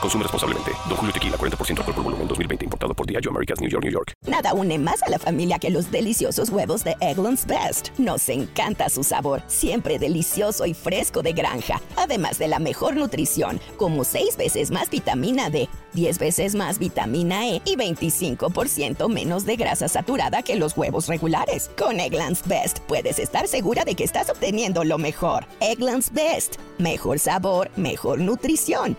Consume responsablemente. Don Julio Tequila, 40% alcohol por volumen, 2020. Importado por Diageo Americas, New York, New York. Nada une más a la familia que los deliciosos huevos de Eggland's Best. Nos encanta su sabor, siempre delicioso y fresco de granja. Además de la mejor nutrición, como 6 veces más vitamina D, 10 veces más vitamina E y 25% menos de grasa saturada que los huevos regulares. Con Eggland's Best puedes estar segura de que estás obteniendo lo mejor. Eggland's Best. Mejor sabor, mejor nutrición.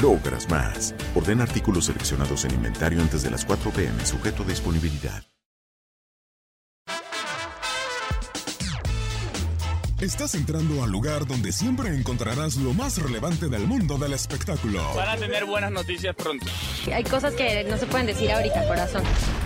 logras más. Ordena artículos seleccionados en inventario antes de las 4 p.m. sujeto a disponibilidad. Estás entrando al lugar donde siempre encontrarás lo más relevante del mundo del espectáculo. Van a tener buenas noticias pronto. Hay cosas que no se pueden decir ahorita, corazón.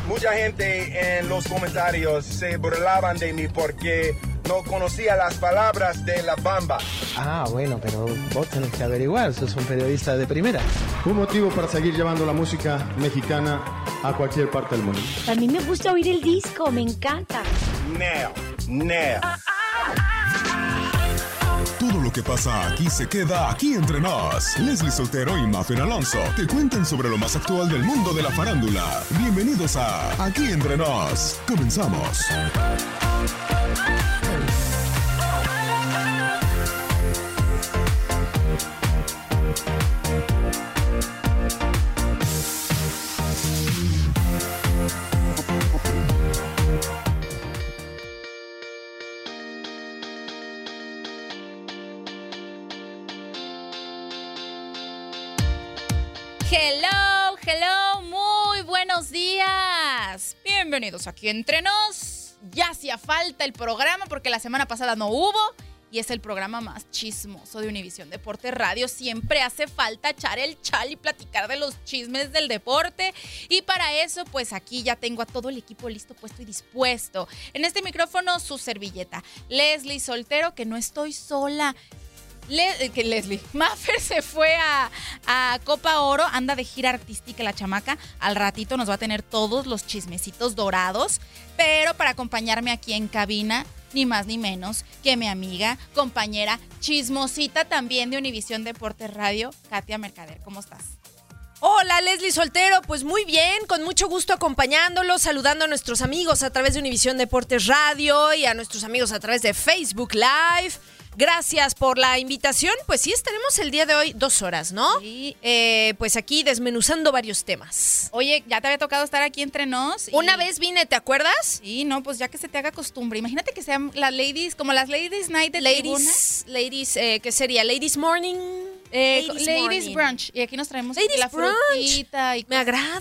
Mucha gente en los comentarios se burlaban de mí porque no conocía las palabras de La Bamba. Ah, bueno, pero vos tenés que averiguar, sos un periodista de primera. Un motivo para seguir llevando la música mexicana a cualquier parte del mundo. A mí me gusta oír el disco, me encanta. Neo. Todo lo que pasa aquí se queda aquí entre nos. Leslie Soltero y Mafer Alonso te cuentan sobre lo más actual del mundo de la farándula. Bienvenidos a Aquí Entre Nos. Comenzamos. Hello, muy buenos días. Bienvenidos aquí entre nos. Ya hacía falta el programa porque la semana pasada no hubo y es el programa más chismoso de Univisión Deporte Radio. Siempre hace falta echar el chal y platicar de los chismes del deporte y para eso pues aquí ya tengo a todo el equipo listo, puesto y dispuesto. En este micrófono su servilleta, Leslie Soltero, que no estoy sola. Leslie, Mafer se fue a Copa Oro, anda de gira artística la chamaca, al ratito nos va a tener todos los chismecitos dorados, pero para acompañarme aquí en cabina, ni más ni menos que mi amiga, compañera, chismosita también de Univisión Deportes Radio, Katia Mercader, ¿cómo estás? Hola Leslie Soltero, pues muy bien, con mucho gusto acompañándolos, saludando a nuestros amigos a través de Univisión Deportes Radio y a nuestros amigos a través de Facebook Live. Gracias por la invitación. Pues sí, tenemos el día de hoy 2 horas, ¿no? Sí. Pues aquí desmenuzando varios temas. Oye, ya te había tocado estar aquí entre nos. Una vez vine, ¿te acuerdas? Sí, no, pues ya que se te haga costumbre. Imagínate que sean las ladies, como las ladies night de Ladies, ¿qué sería? Ladies morning. Ladies brunch. Y aquí nos traemos la frutita. Y me agrada.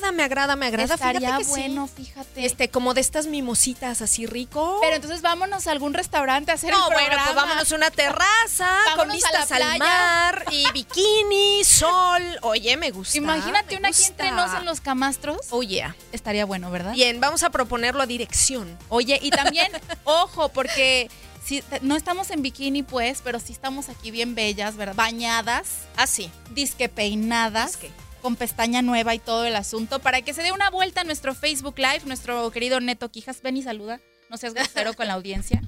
Estaría bueno, sí. Fíjate. Como de estas mimositas así rico. Pero entonces vámonos a algún restaurante a hacer el programa. Bueno, pues vámonos a una terraza con vistas al mar y bikini, sol. Oye, me gusta. Imagínate una aquí entre nos en los camastros. Oh, yeah. Estaría bueno, ¿verdad? Bien, vamos a proponerlo a dirección. Oye, y también, ojo, porque... Sí, no estamos en bikini, pues, pero sí estamos aquí bien bellas, ¿verdad? Bañadas. Así. Disque peinadas. con pestaña nueva y todo el asunto, para que se dé una vuelta a nuestro Facebook Live. Nuestro querido Neto Quijas, ven y saluda, no seas grosero con la audiencia.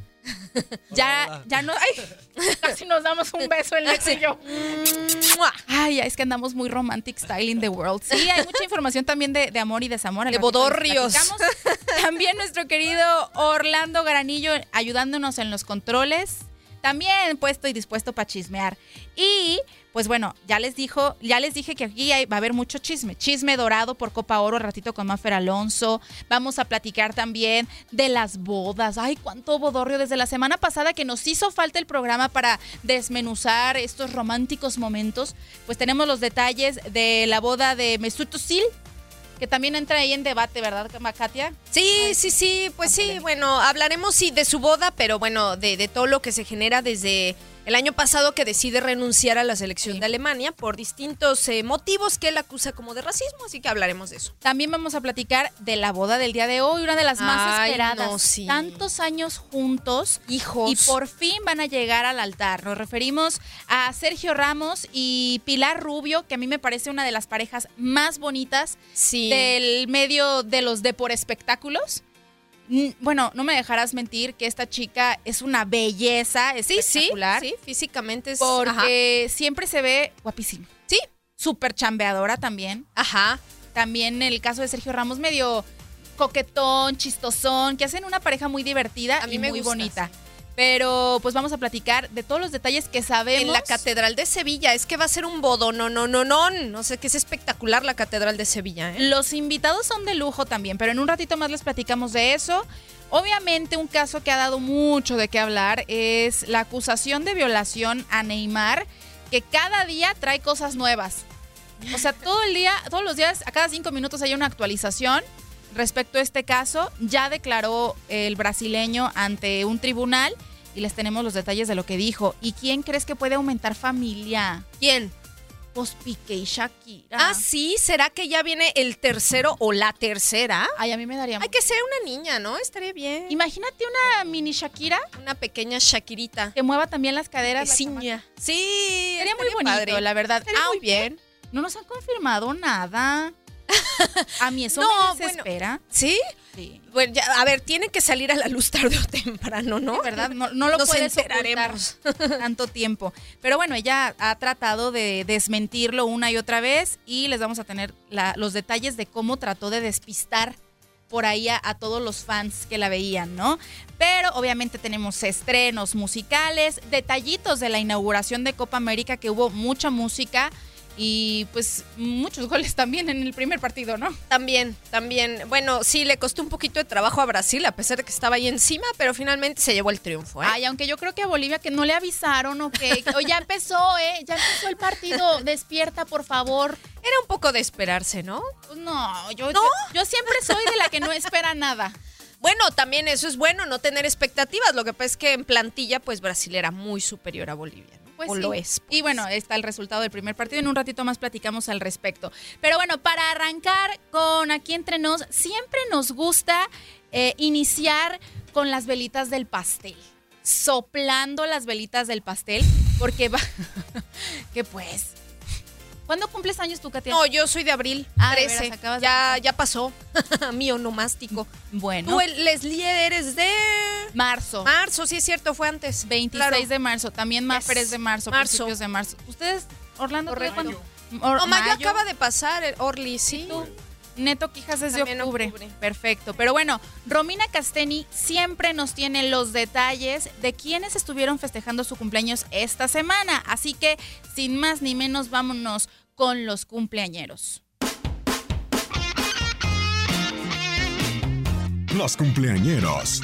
Ya no, ay, casi nos damos un beso el Neto y yo. Ay, es que andamos muy romantic style in the world. Sí, hay mucha información también de amor y desamor. De bodorrios. También nuestro querido Orlando Granillo ayudándonos en los controles. También puesto y dispuesto para chismear. Y pues bueno, ya les dije que aquí va a haber mucho chisme. Chisme dorado por Copa Oro, ratito con Mafer Alonso. Vamos a platicar también de las bodas. Ay, cuánto bodorrio desde la semana pasada que nos hizo falta el programa para desmenuzar estos románticos momentos. Pues tenemos los detalles de la boda de Mesut Özil, que también entra ahí en debate, ¿verdad, Katia? Sí, pues sí, bueno, hablaremos sí de su boda, pero bueno, de todo lo que se genera desde el año pasado que decide renunciar a la selección de Alemania por distintos motivos que él acusa como de racismo, así que hablaremos de eso. También vamos a platicar de la boda del día de hoy, una de las más esperadas. No, sí. Tantos años juntos, hijos, y por fin van a llegar al altar. Nos referimos a Sergio Ramos y Pilar Rubio, que a mí me parece una de las parejas más bonitas del medio de los de por espectáculos. Bueno, no me dejarás mentir que esta chica es una belleza espectacular. Sí, físicamente es... Porque siempre se ve guapísima. Sí. Súper chambeadora también. Ajá. También en el caso de Sergio Ramos, medio coquetón, chistosón, que hacen una pareja muy divertida y muy bonita. Sí. Pero pues vamos a platicar de todos los detalles que sabemos. En la Catedral de Sevilla, es que va a ser un bodo, no sé, que es espectacular la Catedral de Sevilla, ¿eh? Los invitados son de lujo también, pero en un ratito más les platicamos de eso. Obviamente un caso que ha dado mucho de qué hablar es la acusación de violación a Neymar, que cada día trae cosas nuevas. O sea, todo el día, todos los días, a cada 5 minutos hay una actualización. Respecto a este caso, ya declaró el brasileño ante un tribunal y les tenemos los detalles de lo que dijo. ¿Y quién crees que puede aumentar familia? ¿Quién? Pues Piqué y Shakira. Ah, sí, ¿será que ya viene el tercero o la tercera? Ay, a mí me daría... Hay que ser una niña, ¿no? Estaría bien. Imagínate una mini Shakira. Una pequeña Shakirita. Que mueva también las caderas. La ciña. Sí. Sería muy bonito, padre, la verdad. Estaría muy bien. No nos han confirmado nada. A mí eso no, me desespera. Bueno, ¿sí? Bueno, ya, a ver, tiene que salir a la luz tarde o temprano, ¿no? ¿Verdad? No lo puedes ocultar tanto tiempo. Pero bueno, ella ha tratado de desmentirlo una y otra vez y les vamos a tener los detalles de cómo trató de despistar por ahí a todos los fans que la veían, ¿no? Pero obviamente tenemos estrenos musicales, detallitos de la inauguración de Copa América, que hubo mucha música. Y pues muchos goles también en el primer partido, ¿no? También. Bueno, sí, le costó un poquito de trabajo a Brasil, a pesar de que estaba ahí encima, pero finalmente se llevó el triunfo, ¿eh? Ay, aunque yo creo que a Bolivia que no le avisaron o ya empezó el partido, despierta, por favor. Era un poco de esperarse, ¿no? No, yo siempre soy de la que no espera nada. Bueno, también eso es bueno, no tener expectativas. Lo que pasa es que en plantilla, pues Brasil era muy superior a Bolivia, ¿no? Pues o sí. Lo es. Pues. Y bueno, está el resultado del primer partido. En un ratito más platicamos al respecto. Pero bueno, para arrancar con Aquí Entre Nos, siempre nos gusta iniciar con las velitas del pastel. Soplando las velitas del pastel, porque va... ¿Qué pues? ¿Cuándo cumples años tú, Katia? No, yo soy de abril, 13. De veras, ya pasó. Mi onomástico. Bueno. Tú, Leslie, eres de... Marzo, sí es cierto, fue antes. 26 de marzo, también Mafer es de marzo, principios de marzo. ¿Ustedes, Orlando, cuándo? Mayo acaba de pasar, Orly, sí. ¿Tú? Neto Quijas es de octubre. Perfecto, pero bueno, Romina Castelli siempre nos tiene los detalles de quienes estuvieron festejando su cumpleaños esta semana, así que sin más ni menos vámonos con los cumpleañeros. Los cumpleañeros.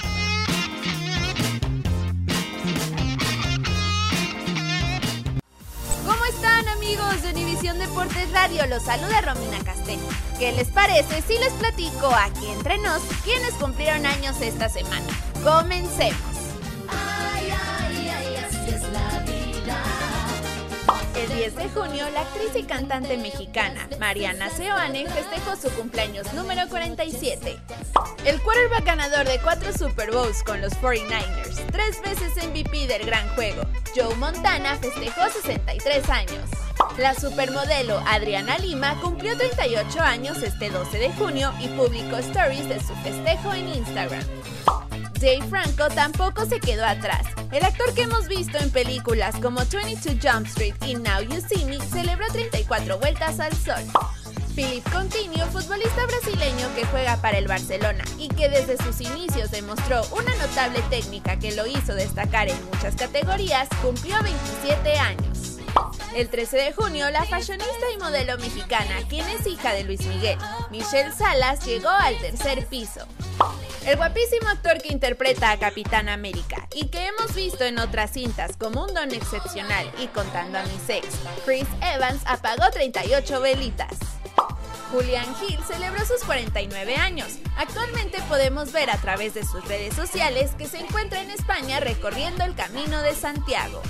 Amigos de Univisión Deportes Radio, los saluda Romina Castelli. ¿Qué les parece si les platico aquí entre nos quienes cumplieron años esta semana? Comencemos. Ay, ay, ay, así es la vida. El 10 de junio, la actriz y cantante mexicana Mariana Seoane festejó su cumpleaños número 47. El quarterback ganador de 4 Super Bowls con los 49ers, 3 veces MVP del gran juego, Joe Montana, festejó 63 años. La supermodelo Adriana Lima cumplió 38 años este 12 de junio y publicó stories de su festejo en Instagram. Dave Franco tampoco se quedó atrás. El actor que hemos visto en películas como 22 Jump Street y Now You See Me celebró 34 vueltas al sol. Philipp Coutinho, futbolista brasileño que juega para el Barcelona y que desde sus inicios demostró una notable técnica que lo hizo destacar en muchas categorías, cumplió 27 años. El 13 de junio, la fashionista y modelo mexicana, quien es hija de Luis Miguel, Michelle Salas, llegó al tercer piso. El guapísimo actor que interpreta a Capitán América y que hemos visto en otras cintas como Un don excepcional y Contando a mis ex, Chris Evans, apagó 38 velitas. Julián Gil celebró sus 49 años. Actualmente podemos ver a través de sus redes sociales que se encuentra en España recorriendo el Camino de Santiago.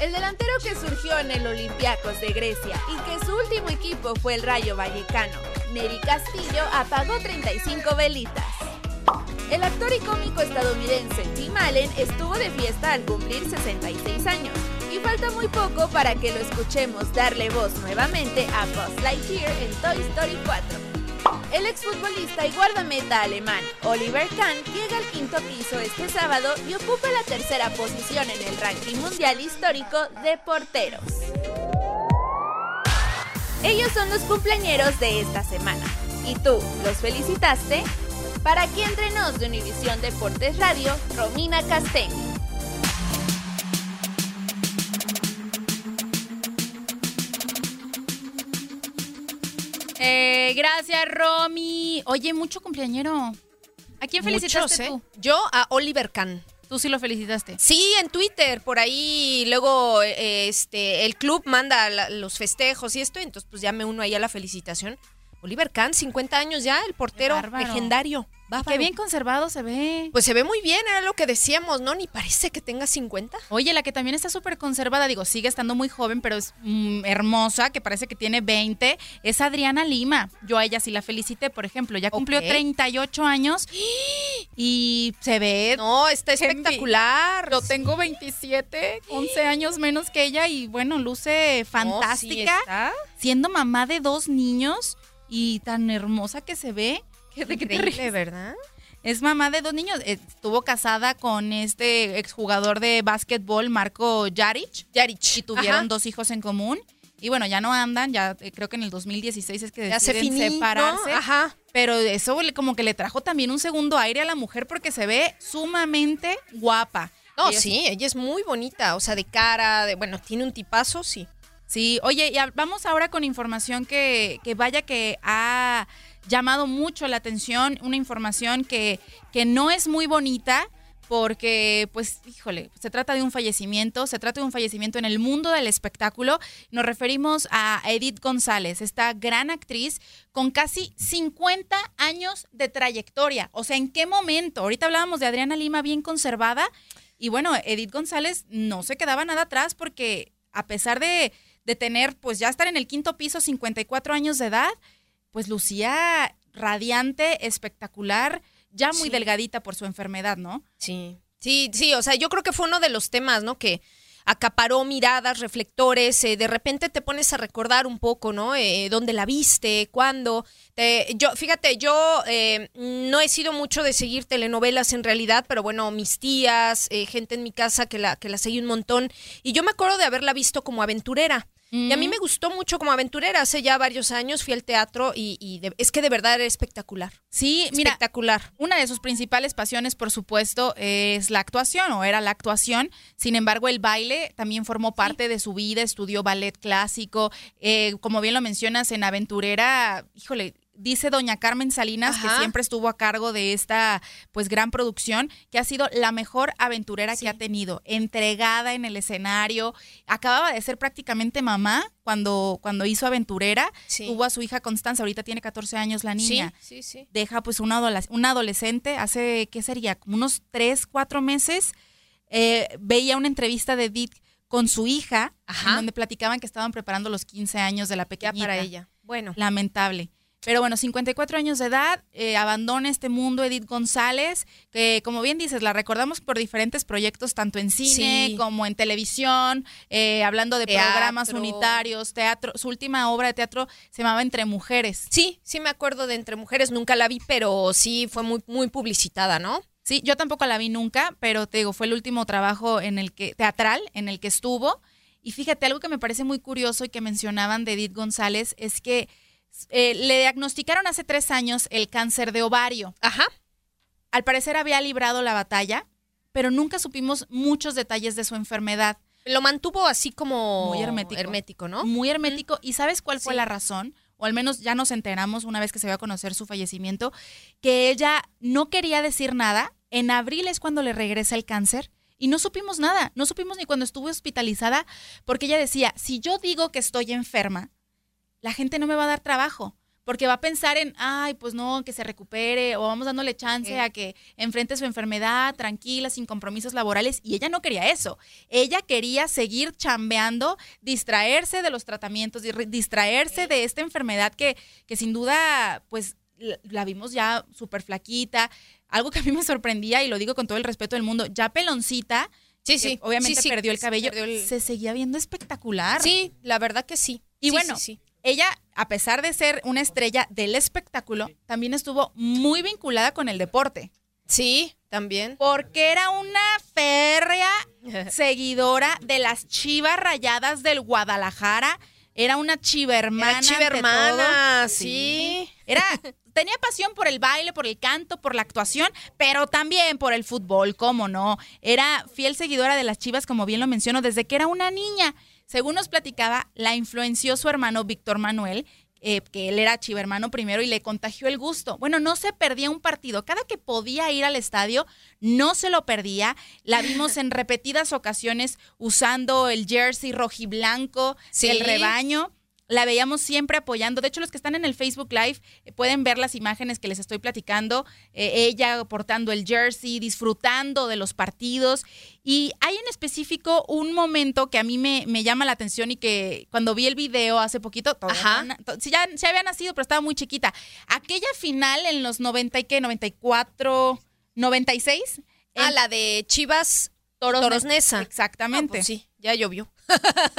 El delantero que surgió en el Olympiacos de Grecia y que su último equipo fue el Rayo Vallecano, Nery Castillo, apagó 35 velitas. El actor y cómico estadounidense Tim Allen estuvo de fiesta al cumplir 66 años. Y falta muy poco para que lo escuchemos darle voz nuevamente a Buzz Lightyear en Toy Story 4. El exfutbolista y guardameta alemán Oliver Kahn llega al quinto piso este sábado y ocupa la tercera posición en el ranking mundial histórico de porteros. Ellos son los cumpleañeros de esta semana. ¿Y tú, los felicitaste? Para aquí entre nos de Univisión Deportes Radio, Romina Castelli. Gracias, Romy. Oye, mucho cumpleañero. ¿A quién felicitaste tú? Yo a Oliver Kahn. ¿Tú sí lo felicitaste? Sí, en Twitter, por ahí. Luego el club manda los festejos y esto, entonces pues ya me uno ahí a la felicitación. Oliver Kahn, 50 años ya, el portero legendario. Qué bien conservado se ve. Pues se ve muy bien, era lo que decíamos, ¿no? Ni parece que tenga 50. Oye, la que también está súper conservada, digo, sigue estando muy joven, pero es hermosa, que parece que tiene 20, es Adriana Lima. Yo a ella sí la felicité, por ejemplo, ya cumplió 38 años y se ve... No, está espectacular. Yo tengo 27, 11 años menos que ella y bueno, luce fantástica. Oh, sí, siendo mamá de 2 niños... Y tan hermosa que se ve. Qué increíble, ¿verdad? Es mamá de 2 niños. Estuvo casada con este exjugador de básquetbol, Marko Jaric. Y tuvieron 2 hijos en común. Y bueno, ya no andan. Ya creo que en el 2016 es que ya deciden separarse. ¿No? Ajá. Pero eso como que le trajo también un segundo aire a la mujer porque se ve sumamente guapa. No, ella sí, ella es muy bonita. O sea, de cara, bueno, tiene un tipazo, sí. Sí, oye, y vamos ahora con información que ha llamado mucho la atención, una información que no es muy bonita porque, pues, híjole, se trata de un fallecimiento en el mundo del espectáculo. Nos referimos a Edith González, esta gran actriz con casi 50 años de trayectoria. O sea, ¿en qué momento? Ahorita hablábamos de Adriana Lima bien conservada y, bueno, Edith González no se quedaba nada atrás porque a pesar de tener, pues ya estar en el quinto piso, 54 años de edad, pues lucía radiante, espectacular, ya muy delgadita por su enfermedad, ¿no? Sí, o sea, yo creo que fue uno de los temas, ¿no? Que acaparó miradas, reflectores, de repente te pones a recordar un poco, ¿no? ¿Dónde la viste? ¿Cuándo? Fíjate, yo no he sido mucho de seguir telenovelas en realidad, pero bueno, mis tías, gente en mi casa que la seguí un montón, y yo me acuerdo de haberla visto como aventurera. Y a mí me gustó mucho como aventurera. Hace ya varios años fui al teatro y es que de verdad era espectacular. Sí, espectacular. Mira, una de sus principales pasiones, por supuesto, es la actuación o era la actuación. Sin embargo, el baile también formó parte de su vida. Estudió ballet clásico. Como bien lo mencionas, en aventurera, híjole, dice doña Carmen Salinas, que siempre estuvo a cargo de esta pues gran producción, que ha sido la mejor aventurera que ha tenido, entregada en el escenario. Acababa de ser prácticamente mamá cuando hizo aventurera. Tuvo a su hija Constanza, ahorita tiene 14 años la niña. Sí. Deja pues una adolescente hace, ¿qué sería? Como unos 3-4 meses. Veía una entrevista de Edith con su hija, en donde platicaban que estaban preparando los 15 años de la pequeñita. Ya para ella. Bueno. Lamentable. Pero bueno, 54 años de edad, abandona este mundo Edith González, que como bien dices, la recordamos por diferentes proyectos, tanto en cine como en televisión, hablando de teatro, programas unitarios, teatro. Su última obra de teatro se llamaba Entre Mujeres. Sí, sí me acuerdo de Entre Mujeres, nunca la vi, pero sí fue muy, muy publicitada, ¿no? Sí, yo tampoco la vi nunca, pero te digo, fue el último trabajo en el que teatral en el que estuvo. Y fíjate, algo que me parece muy curioso y que mencionaban de Edith González es que le diagnosticaron hace 3 años el cáncer de ovario. Ajá. Al parecer había librado la batalla, pero nunca supimos muchos detalles de su enfermedad. Lo mantuvo así como... muy hermético. Hermético, ¿no? Muy hermético. ¿Y sabes cuál fue la razón? O al menos ya nos enteramos una vez que se dio a conocer su fallecimiento, que ella no quería decir nada. En abril es cuando le regresa el cáncer. Y no supimos nada, no supimos ni cuando estuve hospitalizada, porque ella decía, si yo digo que estoy enferma, la gente no me va a dar trabajo, porque va a pensar en, ay, pues no, que se recupere, o vamos dándole chance a que enfrente su enfermedad, tranquila, sin compromisos laborales, y ella no quería eso. Ella quería seguir chambeando, distraerse de los tratamientos, distraerse de esta enfermedad que sin duda, pues, la vimos ya súper flaquita. Algo que a mí me sorprendía, y lo digo con todo el respeto del mundo, ya peloncita, obviamente perdió el cabello, se seguía viendo espectacular. Sí, la verdad que sí. Y ella, a pesar de ser una estrella del espectáculo, también estuvo muy vinculada con el deporte. Sí, también. Porque era una férrea seguidora de las Chivas Rayadas del Guadalajara. Era una chivermana. Era chivermana, sí. Era... tenía pasión por el baile, por el canto, por la actuación, pero también por el fútbol, cómo no. Era fiel seguidora de las Chivas, como bien lo menciono, desde que era una niña. Según nos platicaba, la influenció su hermano Víctor Manuel, que él era chivermano primero, y le contagió el gusto. Bueno, no se perdía un partido. Cada que podía ir al estadio, no se lo perdía. La vimos en repetidas ocasiones usando el jersey rojiblanco del rebaño. La veíamos siempre apoyando. De hecho, los que están en el Facebook Live pueden ver las imágenes que les estoy platicando. Ella portando el jersey, disfrutando de los partidos. Y hay en específico un momento que a mí me llama la atención y que cuando vi el video hace poquito, ya había nacido, pero estaba muy chiquita. Aquella final en los 94, 96. La de Chivas Toros Neza. Exactamente. Ah, pues sí, ya llovió.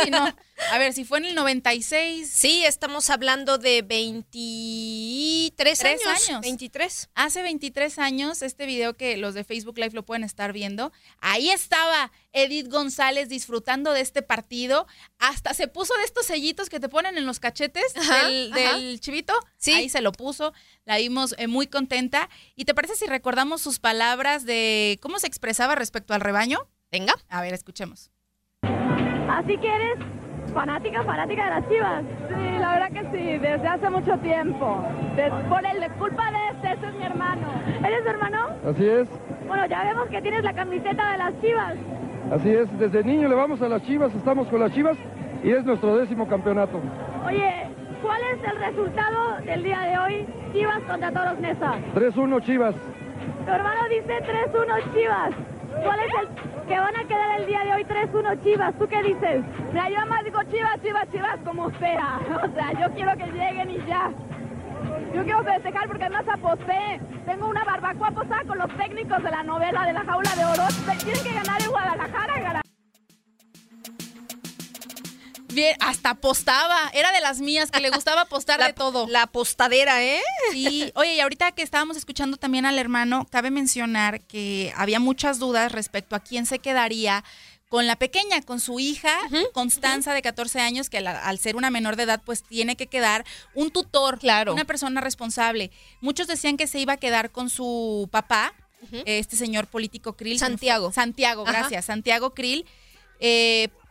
Sí, no. A ver, si fue en el 96. Sí, estamos hablando de 23 años. 23. Hace 23 años, este video que los de Facebook Live lo pueden estar viendo, ahí estaba Edith González disfrutando de este partido. Hasta se puso de estos sellitos que te ponen en los cachetes del chivito. Sí. Ahí se lo puso. La vimos muy contenta. ¿Y te parece si recordamos sus palabras de cómo se expresaba respecto al rebaño? Venga. A ver, escuchemos. Así que eres fanática de las Chivas. Sí, la verdad que sí, desde hace mucho tiempo. Por el de culpa de este es mi hermano. ¿Eres hermano? Así es. Bueno, ya vemos que tienes la camiseta de las Chivas. Así es, desde niño le vamos a las Chivas, estamos con las Chivas y es nuestro 10º campeonato. Oye, ¿cuál es el resultado del día de hoy? Chivas contra Toros Neza. 3-1 Chivas. Tu hermano dice 3-1 Chivas. ¿Cuál es el que van a quedar el día de hoy? 3-1 Chivas, ¿tú qué dices? Mira, yo más digo Chivas, como sea. O sea, yo quiero que lleguen y ya. Yo quiero festejar porque además aposté. Tengo una barbacoa posada con los técnicos de la novela de La Jaula de Oro. Tienen que ganar en Guadalajara, Bien, hasta apostaba. Era de las mías que le gustaba apostar de todo. La apostadera, ¿eh? Sí. Oye, y ahorita que estábamos escuchando también al hermano, cabe mencionar que había muchas dudas respecto a quién se quedaría con la pequeña, con su hija, Constanza, de 14 años, que al ser una menor de edad, pues tiene que quedar un tutor, una persona responsable. Muchos decían que se iba a quedar con su papá, este señor político Krill. Santiago, gracias. Santiago Krill.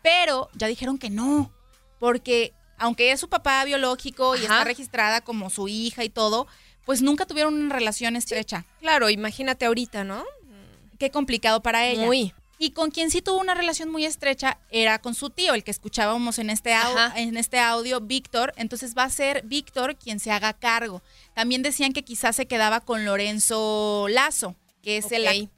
Pero ya dijeron que no, porque aunque es su papá biológico y está registrada como su hija y todo, pues nunca tuvieron una relación estrecha. Sí, claro, imagínate ahorita, ¿no? Qué complicado para ella. Muy. Y con quien sí tuvo una relación muy estrecha era con su tío, el que escuchábamos en este audio, Víctor. Entonces va a ser Víctor quien se haga cargo. También decían que quizás se quedaba con Lorenzo Lazo, que es el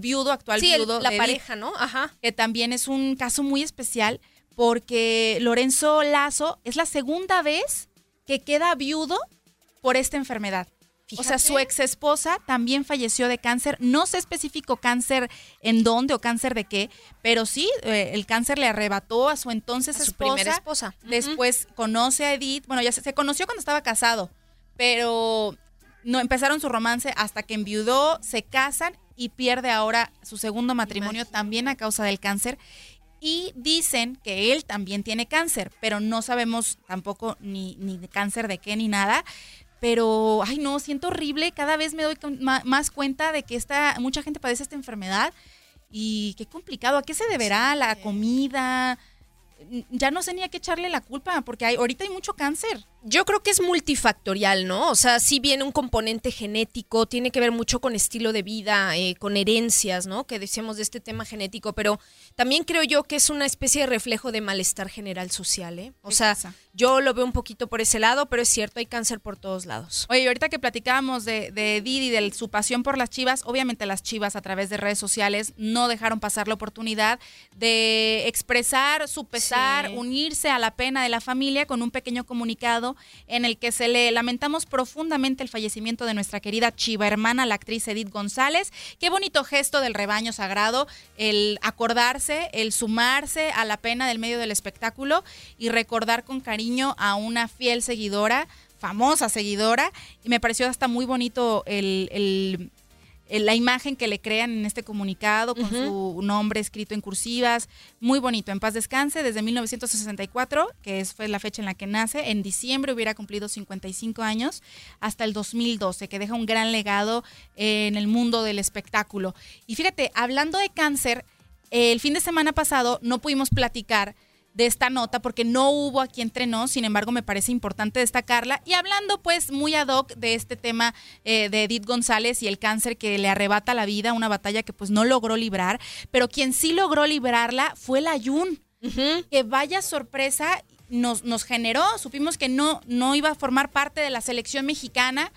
viudo, actual viudo. Sí, la pareja, ¿no? Ajá. Que también es un caso muy especial porque Lorenzo Lazo es la segunda vez que queda viudo por esta enfermedad. Fíjate. O sea, su ex esposa también falleció de cáncer. No se especificó cáncer en dónde o cáncer de qué, pero sí, el cáncer le arrebató a su entonces esposa. Su primera esposa. Después conoce a Edith. Bueno, ya se conoció cuando estaba casado, pero no empezaron su romance hasta que enviudó, se casan y pierde ahora su segundo matrimonio. Imagínate. También a causa del cáncer. Y dicen que él también tiene cáncer, pero no sabemos tampoco ni cáncer de qué ni nada. Pero, ay no, siento horrible, cada vez me doy más cuenta de que mucha gente padece esta enfermedad y qué complicado. ¿A qué se deberá? ¿La comida? Ya no sé ni a qué echarle la culpa, porque ahorita hay mucho cáncer. Yo creo que es multifactorial, ¿no? O sea, sí viene un componente genético, tiene que ver mucho con estilo de vida, con herencias, ¿no? Que decíamos de este tema genético, pero también creo yo que es una especie de reflejo de malestar general social, ¿eh? O sea, yo lo veo un poquito por ese lado, pero es cierto, hay cáncer por todos lados. Oye, y ahorita que platicábamos de Didi, de su pasión por las Chivas, obviamente las Chivas a través de redes sociales no dejaron pasar la oportunidad de expresar su pesar, unirse a la pena de la familia con un pequeño comunicado en el que se le lamentamos profundamente el fallecimiento de nuestra querida chiva hermana, la actriz Edith González. Qué bonito gesto del rebaño sagrado, el acordarse, el sumarse a la pena del medio del espectáculo y recordar con cariño a una fiel seguidora, famosa seguidora, y me pareció hasta muy bonito la imagen que le crean en este comunicado con su nombre escrito en cursivas. Muy bonito, en paz descanse, desde 1964, que fue la fecha en la que nace, en diciembre hubiera cumplido 55 años, hasta el 2012, que deja un gran legado en el mundo del espectáculo. Y fíjate, hablando de cáncer, el fin de semana pasado no pudimos platicar de esta nota porque no hubo aquí entre nos, sin embargo me parece importante destacarla, y hablando pues muy ad hoc de este tema de Edith González y el cáncer que le arrebata la vida, una batalla que pues no logró librar, pero quien sí logró librarla fue la Jun, que vaya sorpresa nos generó. Supimos que no iba a formar parte de la selección mexicana.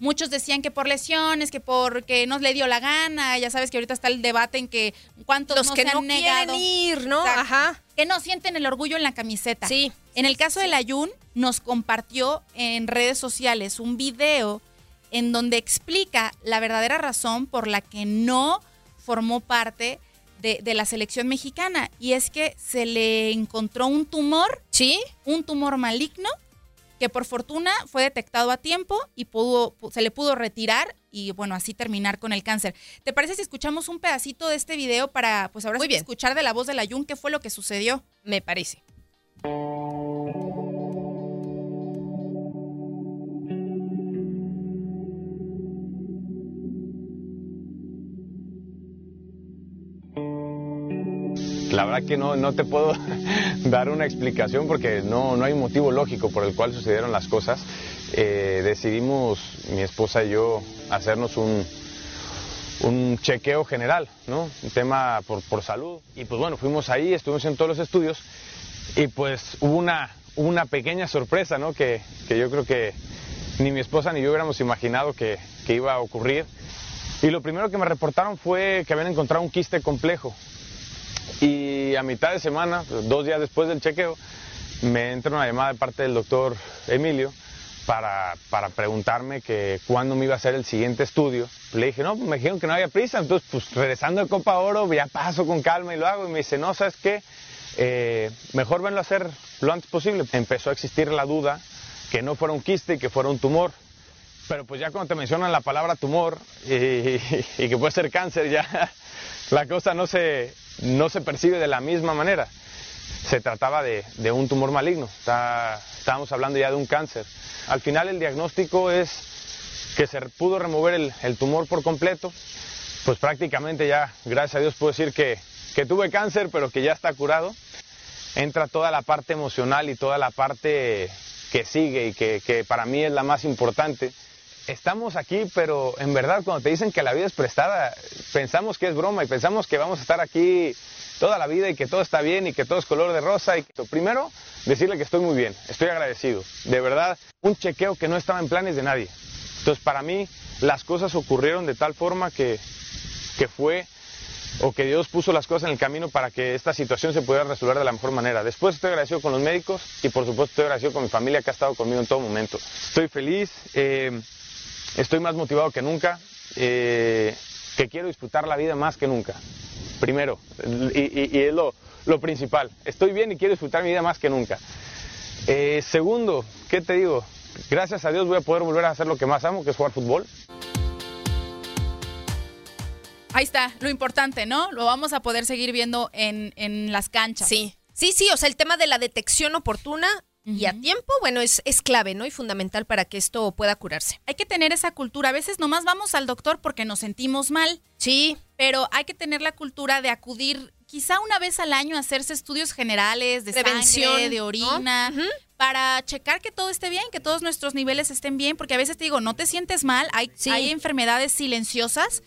Muchos decían que por lesiones, que porque no le dio la gana, ya sabes que ahorita está el debate en que cuántos los no que se no han negado. Ir, ¿no? O sea, ajá. Que no sienten el orgullo en la camiseta. Sí. En el caso de la Jun, nos compartió en redes sociales un video en donde explica la verdadera razón por la que no formó parte de la selección mexicana, y es que se le encontró un tumor, un tumor maligno, que por fortuna fue detectado a tiempo y se le pudo retirar y, bueno, así terminar con el cáncer. ¿Te parece si escuchamos un pedacito de este video para, pues ahora sí, escuchar de la voz de la Jun qué fue lo que sucedió? Me parece. La verdad que no te puedo dar una explicación porque no hay motivo lógico por el cual sucedieron las cosas. Decidimos, mi esposa y yo, hacernos un chequeo general, ¿no? Un tema por salud. Y pues bueno, fuimos ahí, estuvimos en todos los estudios y pues hubo una pequeña sorpresa, ¿no? Que yo creo que ni mi esposa ni yo hubiéramos imaginado que iba a ocurrir. Y lo primero que me reportaron fue que habían encontrado un quiste complejo. Y a mitad de semana, 2 días después del chequeo, me entra una llamada de parte del doctor Emilio para preguntarme que cuándo me iba a hacer el siguiente estudio. Le dije, no, me dijeron que no había prisa, entonces pues regresando de Copa Oro ya paso con calma y lo hago. Y me dice, no, ¿sabes qué? Mejor venlo a hacer lo antes posible. Empezó a existir la duda que no fuera un quiste y que fuera un tumor. Pero pues ya cuando te mencionan la palabra tumor y que puede ser cáncer, ya la cosa no se percibe de la misma manera. Se trataba de un tumor maligno, estábamos hablando ya de un cáncer. Al final el diagnóstico es que se pudo remover el tumor por completo, pues prácticamente ya, gracias a Dios, puedo decir que tuve cáncer, pero que ya está curado. Entra toda la parte emocional y toda la parte que sigue y que para mí es la más importante. Estamos aquí, pero en verdad cuando te dicen que la vida es prestada, pensamos que es broma y pensamos que vamos a estar aquí toda la vida y que todo está bien y que todo es color de rosa. Y primero, decirle que estoy muy bien, estoy agradecido. De verdad, un chequeo que no estaba en planes de nadie. Entonces, para mí, las cosas ocurrieron de tal forma que fue o que Dios puso las cosas en el camino para que esta situación se pudiera resolver de la mejor manera. Después estoy agradecido con los médicos y por supuesto estoy agradecido con mi familia que ha estado conmigo en todo momento. Estoy feliz, estoy más motivado que nunca, que quiero disfrutar la vida más que nunca. Primero, y es lo principal. Estoy bien y quiero disfrutar mi vida más que nunca. Segundo, ¿qué te digo? Gracias a Dios voy a poder volver a hacer lo que más amo, que es jugar fútbol. Ahí está, lo importante, ¿no? Lo vamos a poder seguir viendo en las canchas. Sí, sí, sí, o sea, el tema de la detección oportuna y a tiempo, bueno, es clave, ¿no? Y fundamental para que esto pueda curarse. Hay que tener esa cultura. A veces nomás vamos al doctor porque nos sentimos mal. Sí. Pero hay que tener la cultura de acudir quizá una vez al año a hacerse estudios generales de sangre, de orina, ¿no? Para checar que todo esté bien, que todos nuestros niveles estén bien. Porque a veces te digo, no te sientes mal, hay enfermedades silenciosas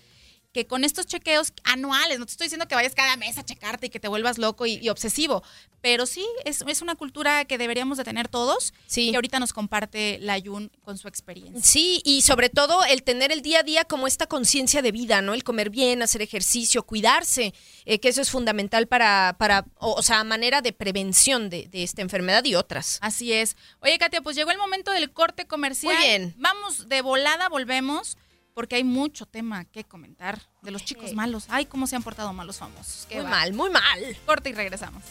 que con estos chequeos anuales, no te estoy diciendo que vayas cada mes a checarte y que te vuelvas loco y obsesivo, pero sí, es una cultura que deberíamos de tener todos, sí. Que ahorita nos comparte la Yun con su experiencia. Sí, y sobre todo el tener el día a día como esta conciencia de vida, ¿no? El comer bien, hacer ejercicio, cuidarse, que eso es fundamental para o sea, manera de prevención de esta enfermedad y otras. Así es. Oye, Katia, pues llegó el momento del corte comercial. Muy bien. Vamos, de volada volvemos. Porque hay mucho tema que comentar de los chicos malos. Ay, cómo se han portado mal los famosos. Qué muy mal, muy mal. Corte y regresamos.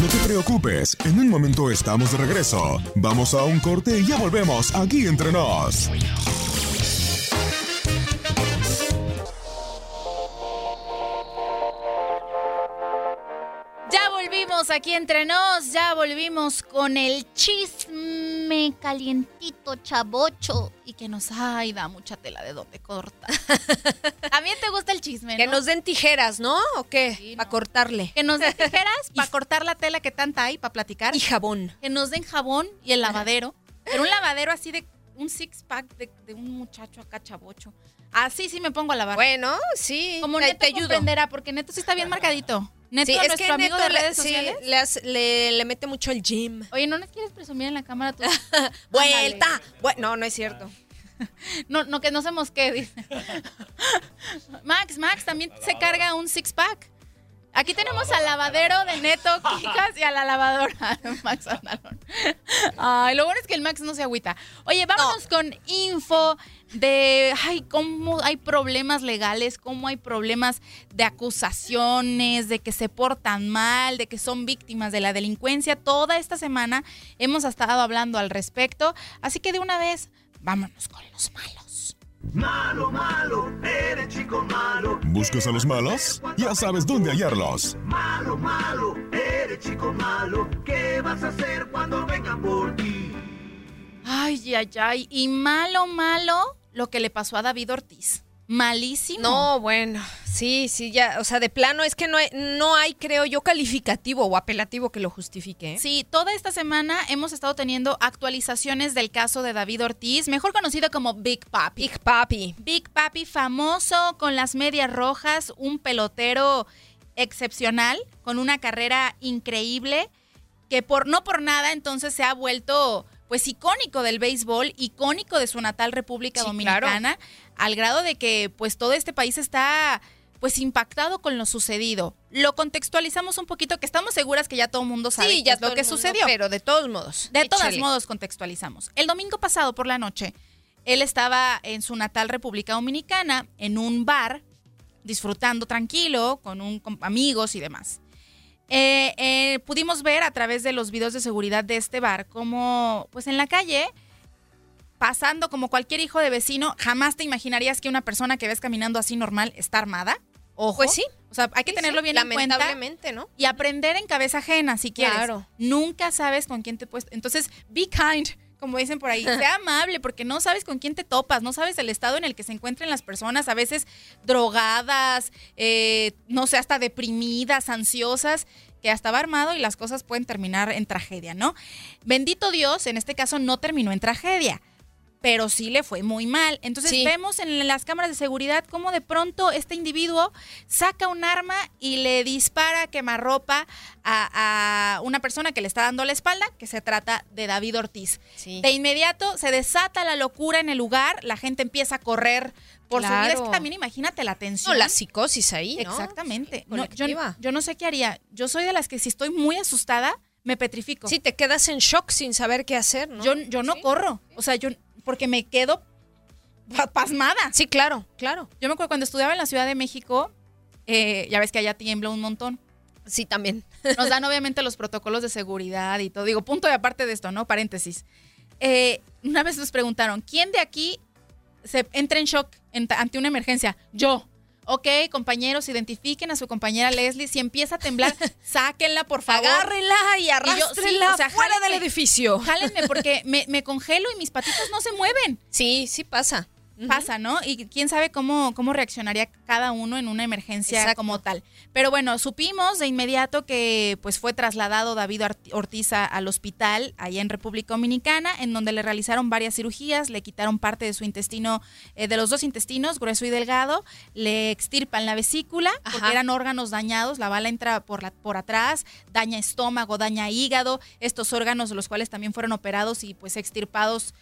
No te preocupes, en un momento estamos de regreso. Vamos a un corte y ya volvemos aquí entre nos. Aquí entre nos, ya volvimos con el chisme calientito, chavocho. Y que nos da mucha tela de donde corta. También te gusta el chisme, ¿no? Que nos den tijeras, ¿no? ¿O qué? Sí, para cortarle. Que nos den tijeras para cortar la tela que tanta hay para platicar. Y jabón. Que nos den jabón y el lavadero. Pero un lavadero así de un six-pack de un muchacho acá chavocho. Así sí me pongo a lavar. Bueno, sí. Como Neto te comprenderá, ayudo. Porque Neto sí está bien marcadito. Neto, sí, es nuestro amigo Neto, de redes sociales. Sí, le mete mucho el gym. Oye, ¿no nos quieres presumir en la cámara tú? ¡Vuelta! No es cierto. No, que no se mosquee, dice. Max también se carga un six-pack. Aquí tenemos al lavadero de Neto Quijas y a la lavadora de Max Andalón. Ay, lo bueno es que el Max no se agüita. Oye, vámonos con info de cómo hay problemas legales, cómo hay problemas de acusaciones, de que se portan mal, de que son víctimas de la delincuencia. Toda esta semana hemos estado hablando al respecto. Así que de una vez, vámonos con los malos. Malo, malo, eres chico malo. ¿Buscas a los malos? Ya sabes dónde hallarlos. Malo, malo, eres chico malo. ¿Qué vas a hacer cuando vengan por ti? Ay. Y malo, malo lo que le pasó a David Ortiz. Malísimo. No, bueno, sí, ya, o sea, de plano es que no hay, creo yo, calificativo o apelativo que lo justifique, ¿eh? Sí, toda esta semana hemos estado teniendo actualizaciones del caso de David Ortiz, mejor conocido como Big Papi. Big Papi, famoso, con las medias rojas, un pelotero excepcional, con una carrera increíble, que no por nada entonces se ha vuelto, pues, icónico del béisbol, icónico de su natal República Dominicana, claro. Al grado de que pues todo este país está pues impactado con lo sucedido. Lo contextualizamos un poquito, que estamos seguras que ya todo el mundo sabe lo que sucedió. Pero de todos modos. De todos modos contextualizamos. El domingo pasado por la noche, él estaba en su natal República Dominicana, en un bar, disfrutando tranquilo, con amigos y demás. Pudimos ver a través de los videos de seguridad de este bar como pues en la calle, pasando como cualquier hijo de vecino. Jamás te imaginarías que una persona que ves caminando así normal está armada. Ojo. Pues sí. O sea, hay que tenerlo bien en cuenta. Lamentablemente, ¿no? Y aprender en cabeza ajena, si quieres. Claro. Nunca sabes con quién te puedes. Entonces, be kind, como dicen por ahí, sea amable, porque no sabes con quién te topas, no sabes el estado en el que se encuentran las personas, a veces drogadas, no sé, hasta deprimidas, ansiosas, que hasta va armado y las cosas pueden terminar en tragedia, ¿no? Bendito Dios, en este caso no terminó en tragedia, pero sí le fue muy mal. Entonces vemos en las cámaras de seguridad cómo de pronto este individuo saca un arma y le dispara a quemarropa a una persona que le está dando la espalda, que se trata de David Ortiz. Sí. De inmediato se desata la locura en el lugar, la gente empieza a correr por su vida. Es que también imagínate la tensión. No, la psicosis ahí, ¿no? Exactamente. Sí, no, yo no sé qué haría. Yo soy de las que si estoy muy asustada, me petrifico. Sí, te quedas en shock sin saber qué hacer, ¿no? Yo no corro. O sea, yo porque me quedo pasmada. Sí, claro, claro. Yo me acuerdo cuando estudiaba en la Ciudad de México, ya ves que allá tiembla un montón. Sí, también. Nos dan obviamente los protocolos de seguridad y todo. Digo, punto y aparte de esto, ¿no? Paréntesis. Una vez nos preguntaron, ¿quién de aquí se entra en shock ante una emergencia? Yo. Ok, compañeros, identifiquen a su compañera Leslie. Si empieza a temblar, sáquenla, por favor. Agárrenla y arrástrenla fuera del edificio. Jálenme porque me congelo y mis patitas no se mueven. Sí, sí pasa. Pasa, ¿no? Y quién sabe cómo reaccionaría cada uno en una emergencia como tal. Pero bueno, supimos de inmediato que pues fue trasladado David Ortiz al hospital allá en República Dominicana, en donde le realizaron varias cirugías, le quitaron parte de su intestino, de los dos intestinos, grueso y delgado, le extirpan la vesícula, porque eran órganos dañados, la bala entra por atrás, daña estómago, daña hígado, estos órganos los cuales también fueron operados y pues extirpados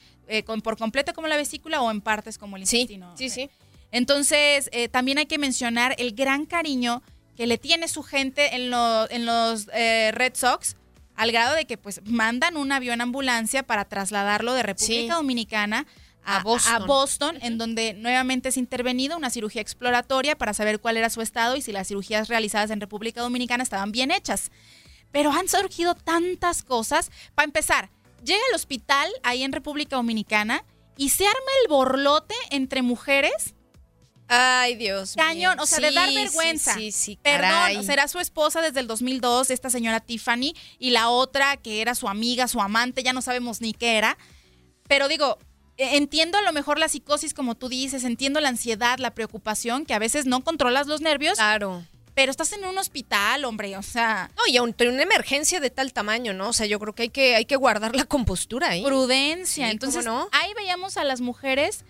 por completo como la vesícula o en partes como el intestino. Sí, sí, sí. Entonces, también hay que mencionar el gran cariño que le tiene su gente en los Red Sox, al grado de que pues mandan un avión ambulancia para trasladarlo de República Dominicana a Boston, en donde nuevamente es intervenido una cirugía exploratoria para saber cuál era su estado y si las cirugías realizadas en República Dominicana estaban bien hechas. Pero han surgido tantas cosas. Para empezar, llega al hospital ahí en República Dominicana y se arma el borlote entre mujeres. Ay, Dios mío. Cañón, o sea, de dar vergüenza. Sí, sí, sí, caray. Perdón, será su esposa desde el 2002, esta señora Tiffany, y la otra que era su amiga, su amante, ya no sabemos ni qué era. Pero digo, entiendo a lo mejor la psicosis, como tú dices, entiendo la ansiedad, la preocupación, que a veces no controlas los nervios. Claro. Pero estás en un hospital, hombre, o sea... No, y ante una emergencia de tal tamaño, ¿no? O sea, yo creo que hay que guardar la compostura ahí. Prudencia. Sí, entonces, ¿no? Ahí veíamos a las mujeres.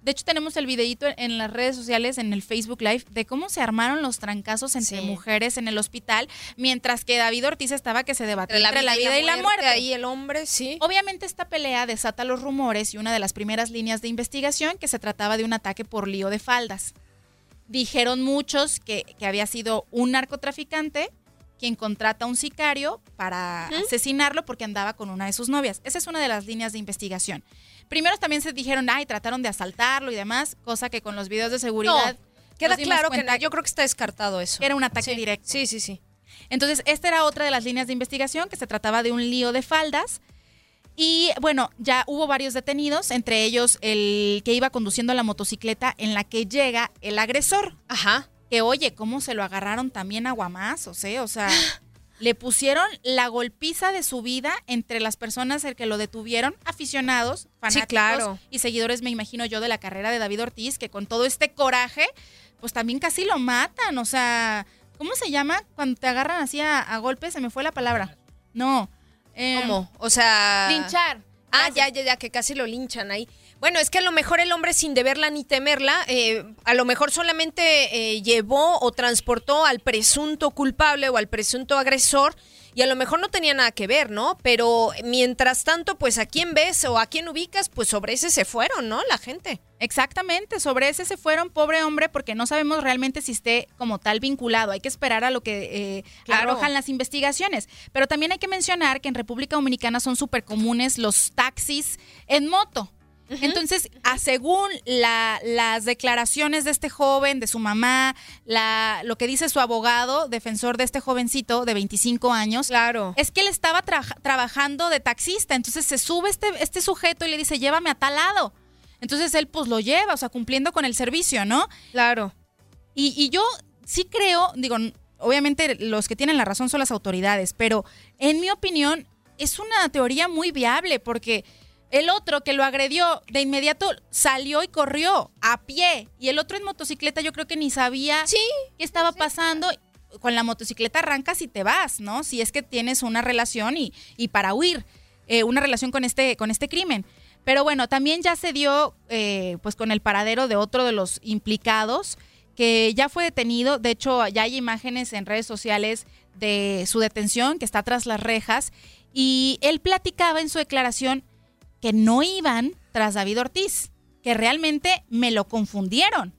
De hecho, tenemos el videíto en las redes sociales, en el Facebook Live, de cómo se armaron los trancazos entre mujeres en el hospital, mientras que David Ortiz estaba que se debatía entre la vida y la muerte. Ahí el hombre, sí. Obviamente esta pelea desata los rumores y una de las primeras líneas de investigación que se trataba de un ataque por lío de faldas. Dijeron muchos que había sido un narcotraficante quien contrata a un sicario para asesinarlo porque andaba con una de sus novias. Esa es una de las líneas de investigación. Primero también se dijeron, trataron de asaltarlo y demás, cosa que con los videos de seguridad... No, queda claro que yo creo que está descartado eso. Era un ataque directo. Sí, sí, sí. Entonces, esta era otra de las líneas de investigación, que se trataba de un lío de faldas. Y bueno, ya hubo varios detenidos, entre ellos el que iba conduciendo la motocicleta en la que llega el agresor. Ajá. Que oye, cómo se lo agarraron también a guamazos, o sea, le pusieron la golpiza de su vida entre las personas el que lo detuvieron, aficionados, fanáticos y seguidores, me imagino yo, de la carrera de David Ortiz, que con todo este coraje, pues también casi lo matan, o sea, ¿cómo se llama cuando te agarran así a golpes? Se me fue la palabra. No. ¿Cómo? O sea... Linchar. Ya, que casi lo linchan ahí. Bueno, es que a lo mejor el hombre, sin deberla ni temerla, a lo mejor solamente llevó o transportó al presunto culpable o al presunto agresor, y a lo mejor no tenía nada que ver, ¿no? Pero mientras tanto, pues a quién ves o a quién ubicas, pues sobre ese se fueron, ¿no? La gente. Exactamente, sobre ese se fueron, pobre hombre, porque no sabemos realmente si esté como tal vinculado. Hay que esperar a lo que arrojan las investigaciones. Pero también hay que mencionar que en República Dominicana son súper comunes los taxis en moto. Entonces, según las declaraciones de este joven, de su mamá, lo que dice su abogado, defensor de este jovencito de 25 años, es que él estaba trabajando de taxista. Entonces se sube este sujeto y le dice, llévame a tal lado. Entonces él pues lo lleva, o sea, cumpliendo con el servicio, ¿no? Claro. Y yo sí creo, digo, obviamente los que tienen la razón son las autoridades, pero en mi opinión es una teoría muy viable porque... El otro que lo agredió de inmediato salió y corrió a pie. Y el otro en motocicleta yo creo que ni sabía qué estaba pasando. Con la motocicleta arrancas y te vas, ¿no? Si es que tienes una relación y para huir, una relación con este crimen. Pero bueno, también ya se dio pues con el paradero de otro de los implicados que ya fue detenido. De hecho, ya hay imágenes en redes sociales de su detención, que está tras las rejas, y él platicaba en su declaración que no iban tras David Ortiz, que realmente me lo confundieron.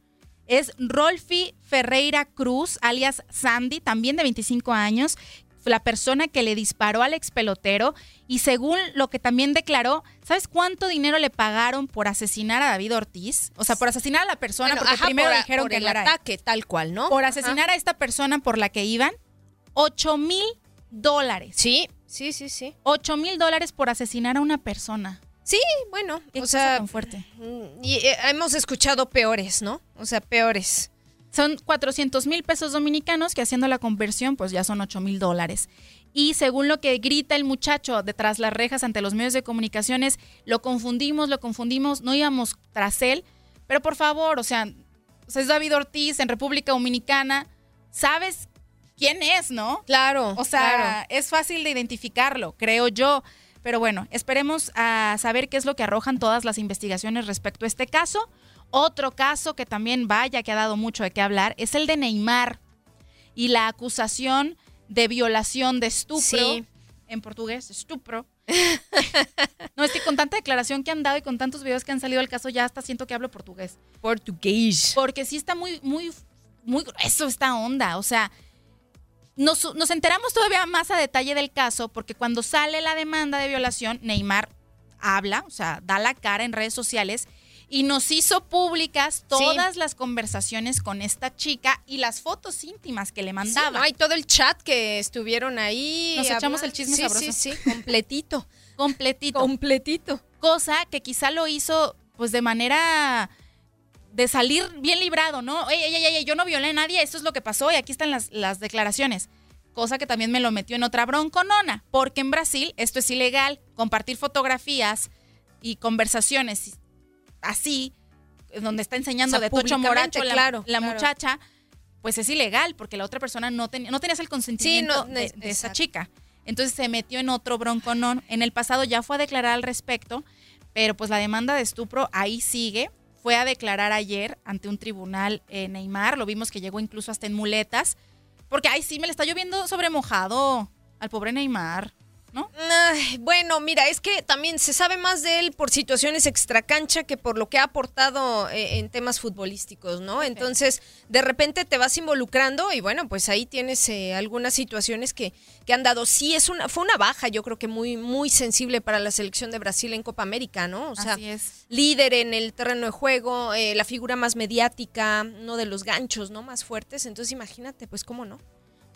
Es Rolfi Ferreira Cruz, alias Sandy, también de 25 años, la persona que le disparó al expelotero, y según lo que también declaró, ¿sabes cuánto dinero le pagaron por asesinar a David Ortiz? O sea, por asesinar a la persona, bueno, porque ajá, primero por, dijeron por que el ataque, tal cual, ¿no? Por asesinar a esta persona por la que iban, $8,000. Sí, sí, sí, sí. $8,000 por asesinar a una persona. Sí, bueno, o sea, tan fuerte. Y hemos escuchado peores, ¿no? O sea, peores. Son $400,000 dominicanos que haciendo la conversión, pues ya son $8,000. Y según lo que grita el muchacho detrás las rejas ante los medios de comunicaciones, lo confundimos, no íbamos tras él. Pero por favor, o sea es David Ortiz en República Dominicana, ¿sabes quién es, no? Claro. O sea, claro, es fácil de identificarlo, creo yo. Pero bueno, esperemos a saber qué es lo que arrojan todas las investigaciones respecto a este caso. Otro caso que también, vaya, que ha dado mucho de qué hablar, es el de Neymar y la acusación de violación de estupro. Sí. En portugués, estupro. No, es que con tanta declaración que han dado y con tantos videos que han salido del caso, ya hasta siento que hablo portugués. Portugués. Porque sí está muy, muy, muy grueso esta onda, o sea... Nos enteramos todavía más a detalle del caso porque cuando sale la demanda de violación, Neymar habla, o sea, da la cara en redes sociales y nos hizo públicas todas las conversaciones con esta chica y las fotos íntimas que le mandaba. Sí, ¿no? Hay todo el chat que estuvieron ahí. Nos echamos el chisme sabroso. Sí, completito. Completito. Cosa que quizá lo hizo pues de manera... de salir bien librado, ¿no? Ey, yo no violé a nadie, esto es lo que pasó y aquí están las declaraciones. Cosa que también me lo metió en otra bronconona, porque en Brasil esto es ilegal, compartir fotografías y conversaciones así, donde está enseñando, o sea, de tocho moracho la muchacha, pues es ilegal, porque la otra persona no tenías el consentimiento de esa chica. Entonces se metió en otro bronconón. En el pasado ya fue a declarar al respecto, pero pues la demanda de estupro ahí sigue. Fue a declarar ayer ante un tribunal Neymar, lo vimos que llegó incluso hasta en muletas, porque ay sí, me le está lloviendo sobre mojado al pobre Neymar, ¿no? Ay, bueno, mira, es que también se sabe más de él por situaciones extracancha que por lo que ha aportado en temas futbolísticos, ¿no? Entonces, de repente te vas involucrando y bueno, pues ahí tienes algunas situaciones que han dado. Sí, fue una baja, yo creo que muy, muy sensible para la selección de Brasil en Copa América, ¿no? O sea, así es. Líder en el terreno de juego, la figura más mediática, uno de los ganchos, ¿no? Más fuertes. Entonces, imagínate, pues, ¿cómo no?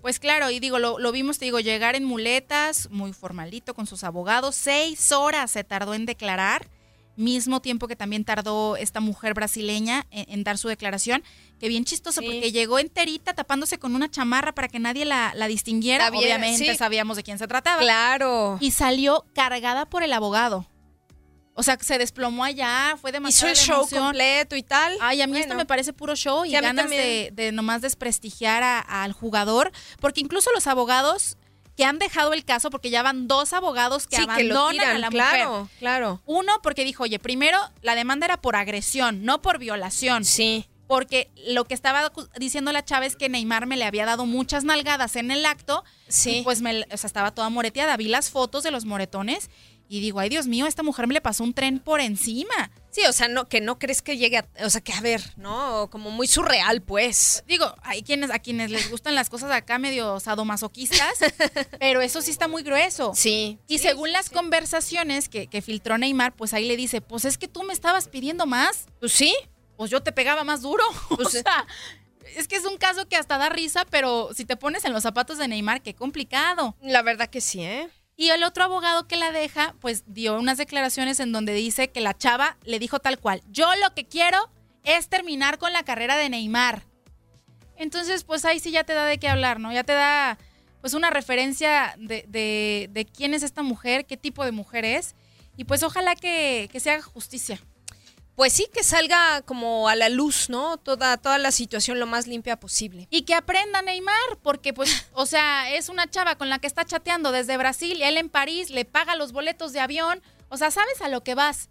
Pues claro, y digo, lo vimos, te digo, llegar en muletas, muy formalito con sus abogados. 6 horas se tardó en declarar, mismo tiempo que también tardó esta mujer brasileña en dar su declaración, que bien chistoso, porque llegó enterita tapándose con una chamarra para que nadie la distinguiera. Obviamente sabíamos de quién se trataba. Claro. Y salió cargada por el abogado. O sea, se desplomó allá, fue demasiado. Hizo el show completo y tal. Ay, a mí esto me parece puro show y ganas de nomás desprestigiar al jugador. Porque incluso los abogados que han dejado el caso, porque ya van 2 abogados que abandonan que tiran, a la mujer. Claro. Uno porque dijo, oye, primero la demanda era por agresión, no por violación. Sí. Porque lo que estaba diciendo la chava es que Neymar me le había dado muchas nalgadas en el acto. Sí. Y pues estaba toda moreteada. Vi las fotos de los moretones. Y digo, ay, Dios mío, esta mujer me le pasó un tren por encima. Sí, o sea, no, que no crees que llegue a... O sea, que a ver, ¿no? Como muy surreal, pues. Digo, hay quienes a quienes les gustan las cosas acá medio sadomasoquistas, pero eso sí está muy grueso. Sí. Y sí, según las conversaciones que filtró Neymar, pues ahí le dice, pues es que tú me estabas pidiendo más. Pues sí. Pues yo te pegaba más duro. Pues, o sea, es que es un caso que hasta da risa, pero si te pones en los zapatos de Neymar, qué complicado. La verdad que sí, ¿eh? Y el otro abogado que la deja, pues dio unas declaraciones en donde dice que la chava le dijo tal cual, yo lo que quiero es terminar con la carrera de Neymar. Entonces, pues ahí sí ya te da de qué hablar, ¿no? Ya te da pues una referencia de quién es esta mujer, qué tipo de mujer es. Y pues ojalá que se haga justicia. Pues sí, que salga como a la luz, ¿no? Toda la situación lo más limpia posible. Y que aprenda Neymar, porque pues, o sea, es una chava con la que está chateando desde Brasil y él en París, le paga los boletos de avión. O sea, sabes a lo que vas.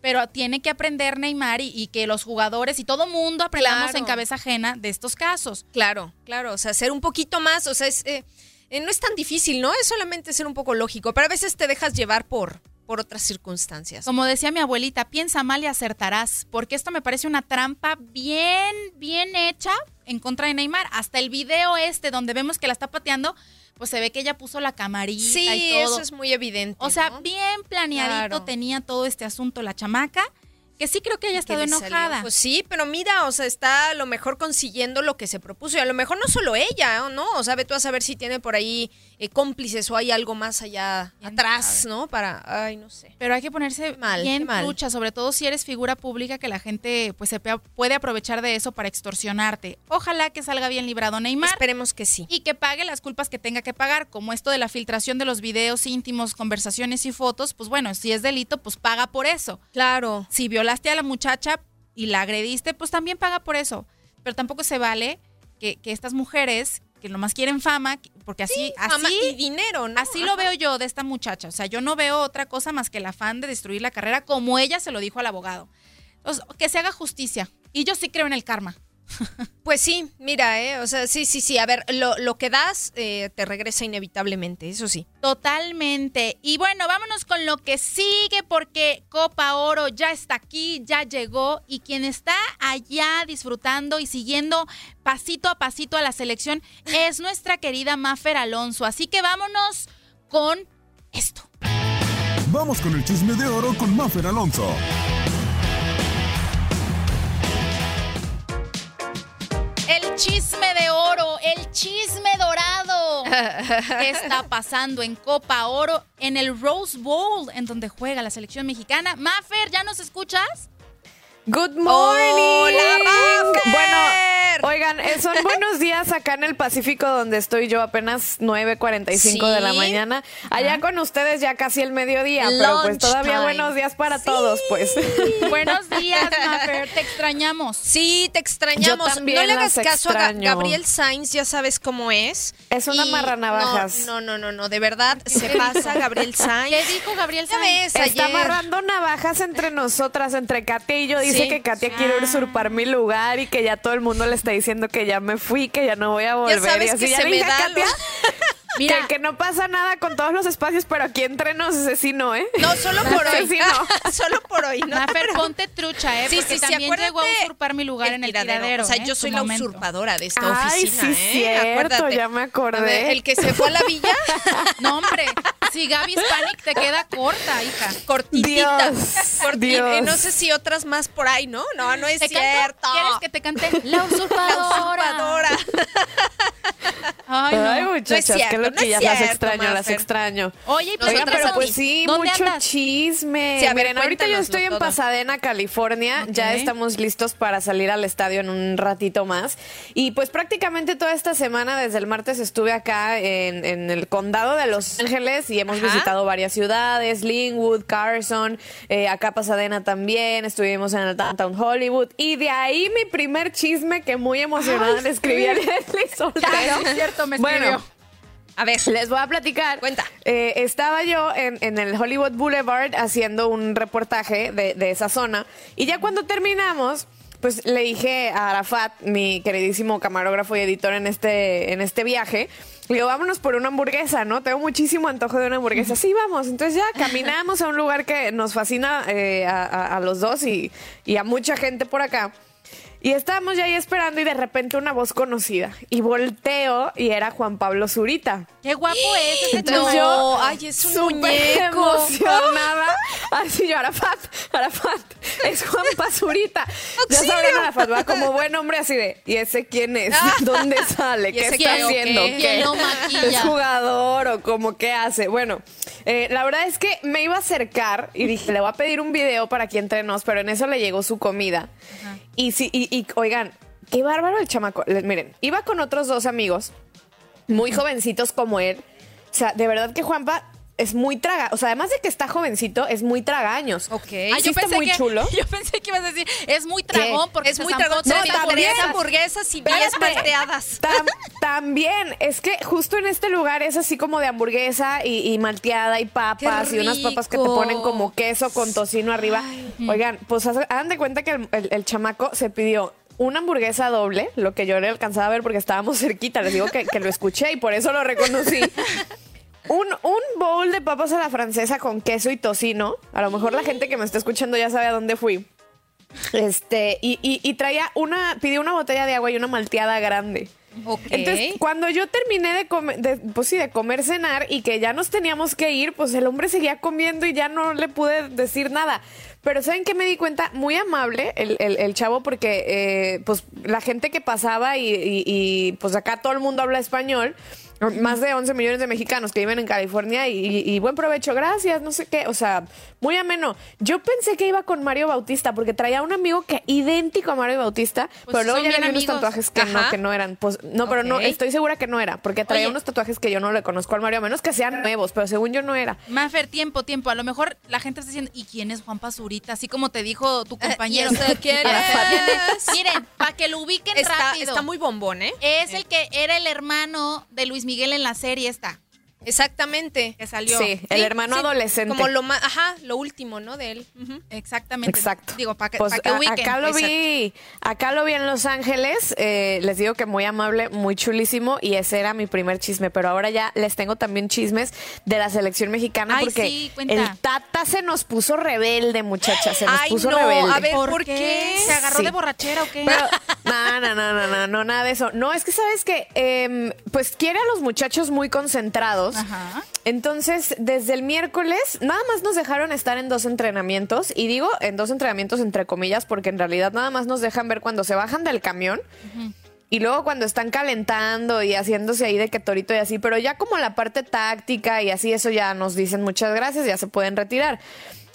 Pero tiene que aprender Neymar y que los jugadores y todo mundo aprendamos en cabeza ajena de estos casos. Claro, claro, o sea, ser un poquito más, o sea, es, no es tan difícil, ¿no? Es solamente ser un poco lógico, pero a veces te dejas llevar por otras circunstancias. Como decía mi abuelita, piensa mal y acertarás, porque esto me parece una trampa bien, bien hecha en contra de Neymar. Hasta el video este donde vemos que la está pateando, pues se ve que ella puso la camarita y todo. Sí, eso es muy evidente. O sea, ¿no? Bien planeadito tenía todo este asunto la chamaca, que sí creo que haya estado enojada. Pues sí, pero mira, o sea, está a lo mejor consiguiendo lo que se propuso. Y a lo mejor no solo ella, ¿no? O sea, ve tú a saber si tiene por ahí cómplices o hay algo más allá atrás, ¿no? Para, ay, no sé. Pero hay que ponerse mal, bien lucha, sobre todo si eres figura pública, que la gente pues se puede aprovechar de eso para extorsionarte. Ojalá que salga bien librado Neymar. Esperemos que sí. Y que pague las culpas que tenga que pagar, como esto de la filtración de los videos íntimos, conversaciones y fotos. Pues bueno, si es delito, pues paga por eso. Claro. Si violaste a la muchacha y la agrediste, pues también paga por eso. Pero tampoco se vale que estas mujeres que nomás quieren fama, porque así, sí, fama así y dinero, ¿no? Así lo veo yo de esta muchacha. O sea, yo no veo otra cosa más que el afán de destruir la carrera, como ella se lo dijo al abogado. Entonces, que se haga justicia. Y yo sí creo en el karma. Pues sí, mira, o sea, sí. A ver, lo que das te regresa inevitablemente, eso sí. Totalmente. Y bueno, vámonos con lo que sigue, porque Copa Oro ya está aquí, ya llegó, y quien está allá disfrutando y siguiendo pasito a pasito a la selección es nuestra querida Mafer Alonso. Así que vámonos con esto. Vamos con el chisme de oro con Mafer Alonso. El chisme de oro, el chisme dorado. ¿Qué está pasando en Copa Oro, en el Rose Bowl, en donde juega la selección mexicana? Mafer, ¿ya nos escuchas? Good morning. Hola, Mafer. Bueno, oigan, son buenos días acá en el Pacífico, donde estoy yo, apenas 9:45 de la mañana. Allá con ustedes ya casi el mediodía, pero pues todavía buenos días para todos, pues. Buenos días, Mafer, te extrañamos. Sí, te extrañamos. Yo también. No le hagas caso a Gabriel Sainz, ya sabes cómo es. Es una marranavajas. No, de verdad se pasa Gabriel Sainz. ¿Qué dijo Gabriel Sainz? Está amarrando navajas entre nosotras, entre Katia y yo. Dice que Katia quiere usurpar mi lugar y que ya todo el mundo le está diciendo que ya me fui, que ya no voy a volver. Ya sabes, y así que ya se me da Katia, mira, que no pasa nada con todos los espacios, pero aquí entre nos asesino, ¿eh? No, solo por hoy. Solo por hoy, ¿no? Mafer, ponte trucha, ¿eh? Sí, porque también llegó a usurpar mi lugar en el tiradero. O sea, yo soy la usurpadora de esta oficina, ¿eh? Sí, cierto, acuérdate. Ya me acordé. Ver, el que se fue a la villa. No, hombre, si Gaby Hispanic te queda corta, hija. Cortitita. Dios. No sé si otras más por ahí, ¿no? No es cierto. ¿Quieres que te cante? La usurpadora. Ay, no. Ay, muchachas, qué loquillas, las extraño, las extraño. Oye, pero pues sí, mucho chisme. Sí, miren, ahorita yo estoy en Pasadena, California. Okay. Ya estamos listos para salir al estadio en un ratito más. Y pues prácticamente toda esta semana, desde el martes, estuve acá en el condado de Los Ángeles y hemos visitado varias ciudades, Linwood, Carson, acá Pasadena también, estuvimos en el Downtown Hollywood. Y de ahí mi primer chisme, que muy emocionada le escribí a Leslie Soltero. Cierto, me escribió. Bueno, a ver, les voy a platicar. Cuenta. Estaba yo en el Hollywood Boulevard haciendo un reportaje de esa zona. Y ya cuando terminamos, pues le dije a Arafat, mi queridísimo camarógrafo y editor en este viaje, le digo, vámonos por una hamburguesa, ¿no? Tengo muchísimo antojo de una hamburguesa. Sí, vamos. Entonces ya caminamos a un lugar que nos fascina a los dos y a mucha gente por acá. Y estábamos ya ahí esperando y de repente una voz conocida. Y volteo y era Juan Pablo Zurita. ¡Qué guapo es ese chaval! ¡Ay, es un muñeco! Emocionada. Así yo, Arafat, es Juan Zurita. Ya saben, Arafat va como buen hombre así de, ¿y ese quién es? ¿Dónde sale? ¿Qué está haciendo? ¿Qué? No maquilla. ¿Es jugador o como qué hace? Bueno, la verdad es que me iba a acercar y dije, le voy a pedir un video para aquí entre nos, pero en eso le llegó su comida. Ajá. Y oigan, qué bárbaro el chamaco. Miren, iba con otros dos amigos, muy jovencitos como él. O sea, de verdad que Juanpa es muy traga. O sea, además de que está jovencito, es muy tragaños. Ok. Ah, yo pensé muy que, chulo. Yo pensé que ibas a decir, es muy tragón. ¿Qué? Porque es muy tragón. No, también hamburguesas y bien malteadas. También, es que justo en este lugar es así como de hamburguesa y malteada y papas y unas papas que te ponen como queso con tocino arriba. Ay. Oigan, pues hagan de cuenta que el chamaco se pidió una hamburguesa doble, lo que yo le alcanzaba a ver porque estábamos cerquita. Les digo que lo escuché y por eso lo reconocí. Un bowl de papas a la francesa con queso y tocino. A lo mejor la gente que me está escuchando ya sabe a dónde fui. Y pidió una botella de agua y una malteada grande. Okay. Entonces, cuando yo terminé de comer, cenar y que ya nos teníamos que ir, pues el hombre seguía comiendo y ya no le pude decir nada. Pero ¿saben qué me di cuenta? Muy amable el chavo, porque pues la gente que pasaba y pues acá todo el mundo habla español. Más de 11 millones de mexicanos que viven en California y buen provecho, gracias, no sé qué, o sea, muy ameno. Yo pensé que iba con Mario Bautista porque traía un amigo que idéntico a Mario Bautista, pues pero luego ya le vi unos tatuajes que no eran. Pues no, okay. Pero no, estoy segura que no era, porque traía unos tatuajes que yo no le conozco al Mario, a menos que sean nuevos, pero según yo no era. Mafer, tiempo, a lo mejor la gente está diciendo, ¿y quién es Juan Pablo Zurita? Así como te dijo tu compañero. Miren, para que lo ubiquen rápido. Está muy bombón, ¿eh? Es el que era el hermano de Luis Miguel en la serie esta. Exactamente. Que salió. Sí, el hermano adolescente. Como lo más, lo último, ¿no? De él. Uh-huh. Exactamente. Exacto. Digo, para que, pues, pa que ubiquen. Acá lo vi en Los Ángeles. Les digo que muy amable, muy chulísimo. Y ese era mi primer chisme. Pero ahora ya les tengo también chismes de la selección mexicana. Ay, porque sí, el Tata se nos puso rebelde, muchachas. Se nos puso rebelde. A ver, ¿por qué? ¿Se agarró de borrachera o qué? Pero, no, nada de eso. No, es que sabes que pues quiere a los muchachos muy concentrados. Ajá. Entonces, desde el miércoles, nada más nos dejaron estar en 2 entrenamientos. Y digo en 2 entrenamientos entre comillas, porque en realidad nada más nos dejan ver cuando se bajan del camión. Uh-huh. Y luego cuando están calentando y haciéndose ahí de que torito y así. Pero ya como la parte táctica y así, eso ya nos dicen muchas gracias, ya se pueden retirar.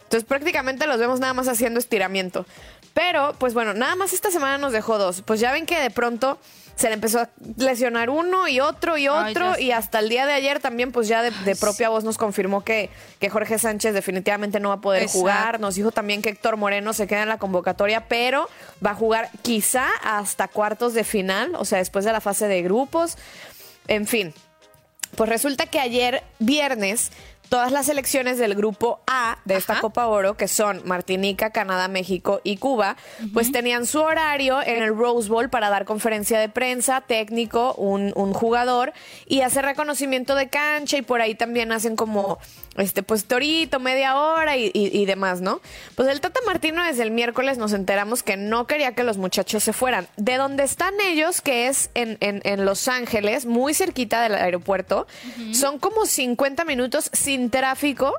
Entonces, prácticamente los vemos nada más haciendo estiramiento. Pero, pues bueno, nada más esta semana nos dejó 2. Pues ya ven que de pronto se le empezó a lesionar uno y otro. Ay, y hasta el día de ayer también, pues ya de propia voz nos confirmó que Jorge Sánchez definitivamente no va a poder jugar. Nos dijo también que Héctor Moreno se queda en la convocatoria, pero va a jugar quizá hasta cuartos de final, o sea, después de la fase de grupos. En fin, pues resulta que ayer viernes todas las selecciones del grupo A de esta Copa Oro, que son Martinica, Canadá, México y Cuba, pues tenían su horario en el Rose Bowl para dar conferencia de prensa, técnico, un jugador, y hacer reconocimiento de cancha, y por ahí también hacen como pues torito, media hora y demás, ¿no? Pues el Tata Martino desde el miércoles nos enteramos que no quería que los muchachos se fueran. De donde están ellos, que es en Los Ángeles, muy cerquita del aeropuerto, son como 50 minutos sin tráfico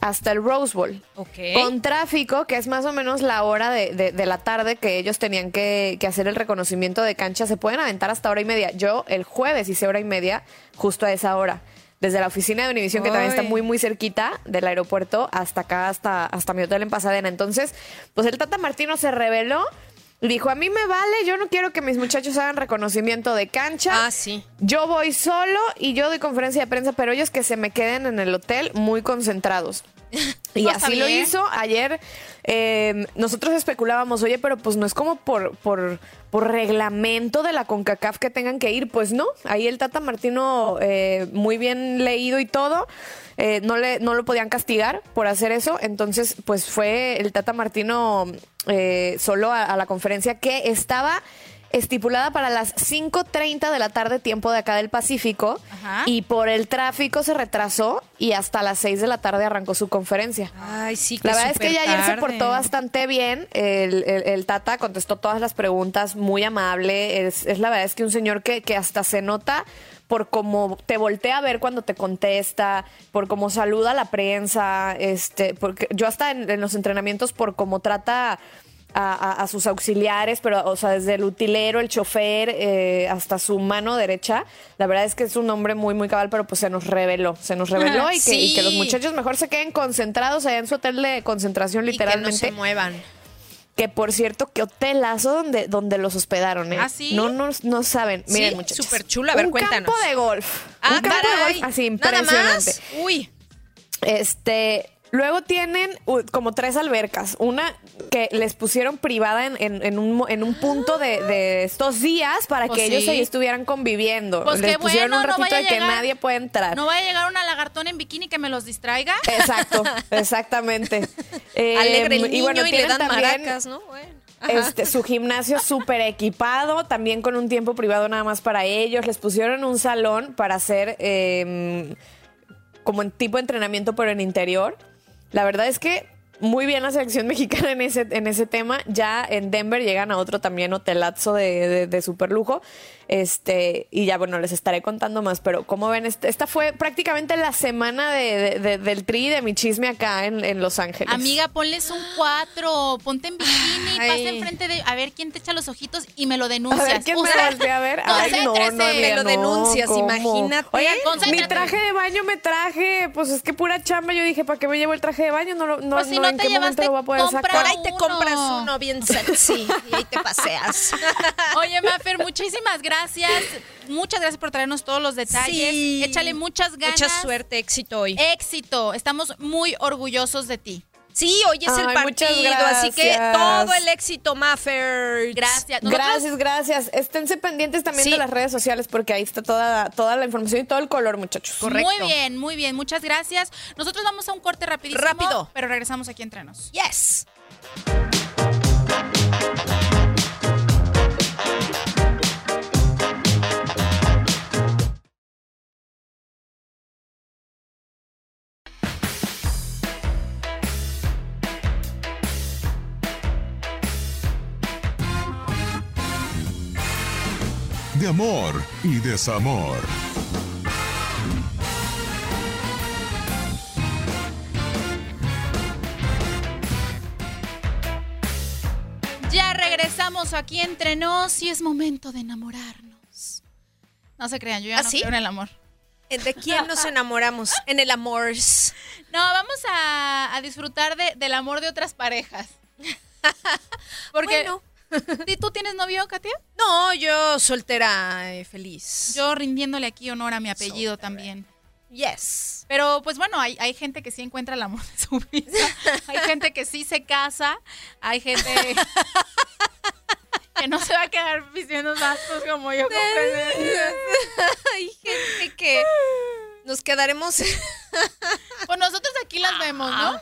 hasta el Rose Bowl. Okay. Con tráfico, que es más o menos la hora de la tarde que ellos tenían que hacer el reconocimiento de cancha, se pueden aventar hasta 1:30. Yo el jueves hice 1:30 justo a esa hora. Desde la oficina de Univisión, que también está muy, muy cerquita del aeropuerto, hasta acá, hasta mi hotel en Pasadena. Entonces, pues el Tata Martino se rebeló. Dijo, a mí me vale, yo no quiero que mis muchachos hagan reconocimiento de cancha. Ah, sí. Yo voy solo y yo doy conferencia de prensa, pero ellos que se me queden en el hotel muy concentrados. Y así lo hizo. Ayer nosotros especulábamos, oye, pero pues no es como por reglamento de la CONCACAF que tengan que ir. Pues no, ahí el Tata Martino, muy bien leído y todo, no lo podían castigar por hacer eso. Entonces, pues fue el Tata Martino solo a la conferencia, que estaba estipulada para las 5:30 de la tarde, tiempo de acá del Pacífico. Ajá. Y por el tráfico se retrasó y hasta las 6 de la tarde arrancó su conferencia. Ay, sí, que la verdad es que ya ayer se portó bastante bien. El Tata contestó todas las preguntas, muy amable. Es la verdad es que un señor que hasta se nota por cómo te voltea a ver cuando te contesta, por cómo saluda a la prensa, porque yo hasta en los entrenamientos, por cómo trata a sus auxiliares, pero o sea, desde el utilero, el chofer, hasta su mano derecha. La verdad es que es un hombre muy, muy cabal, pero pues se nos reveló y que los muchachos mejor se queden concentrados allá en su hotel de concentración, literalmente. Y que no se muevan. Que por cierto, qué hotelazo donde los hospedaron, ¿eh? ¿Ah, sí? No saben. Miren, ¿sí? Muchachos. Súper chulo. A ver, cuéntanos. Un campo de golf. Ah, un campo de golf así impresionante. Nada más. Uy. Luego tienen como tres albercas. Una que les pusieron privada en un punto de estos días para pues que ellos ahí estuvieran conviviendo. Pues les pusieron un ratito de que nadie puede entrar. No vaya a llegar una lagartona en bikini que me los distraiga. Exacto, exactamente. Alegre el niño y, bueno, y le dan también maracas, ¿no? Bueno. Su gimnasio súper equipado, también con un tiempo privado nada más para ellos. Les pusieron un salón para hacer como en tipo de entrenamiento, pero en interior. La verdad es que muy bien la selección mexicana en ese tema. Ya en Denver llegan a otro también hotelazo de super lujo. Y ya, bueno, les estaré contando más. Pero como ven, esta fue prácticamente la semana del tri de mi chisme acá en Los Ángeles. Amiga, ponles un 4, ponte en bikini, pasa enfrente de... A ver quién te echa los ojitos y me lo denuncias. A ver quién me voltea a ver. Ay, no, me lo denuncias, ¿cómo? Imagínate. Oigan, mi traje de baño me traje. Pues es que pura chamba. Yo dije, ¿para qué me llevo el traje de baño? No, pues si no, no te llevaste, lo voy a poder sacar. Ahí te compras uno bien sexy y ahí te paseas. Oye, Mafer, muchísimas gracias. Muchas gracias por traernos todos los detalles. Sí. Échale muchas ganas. Mucha suerte, éxito hoy. Éxito. Estamos muy orgullosos de ti. Sí, hoy es el partido, así que todo el éxito, Mafer. Gracias. Gracias. Esténse pendientes también de las redes sociales porque ahí está toda la información y todo el color, muchachos. Correcto. Muy bien. Muchas gracias. Nosotros vamos a un corte rapidísimo. Rápido. Pero regresamos aquí entre nos. Yes. De amor y desamor. Ya regresamos aquí entre nos y es momento de enamorarnos. No se crean, yo ya no creo en el amor. ¿De quién nos enamoramos? En el amor. No, vamos a disfrutar del amor de otras parejas. Porque... Bueno. ¿Y tú tienes novio, Katia? No, yo soltera, feliz. Yo rindiéndole aquí honor a mi apellido soltera también. Yes. Pero pues bueno, hay gente que sí encuentra el amor de su vida. Hay gente que sí se casa. Hay gente que no se va a quedar pisando gastos como yo. Hay gente que nos quedaremos... Pues nosotros aquí las vemos, ¿no?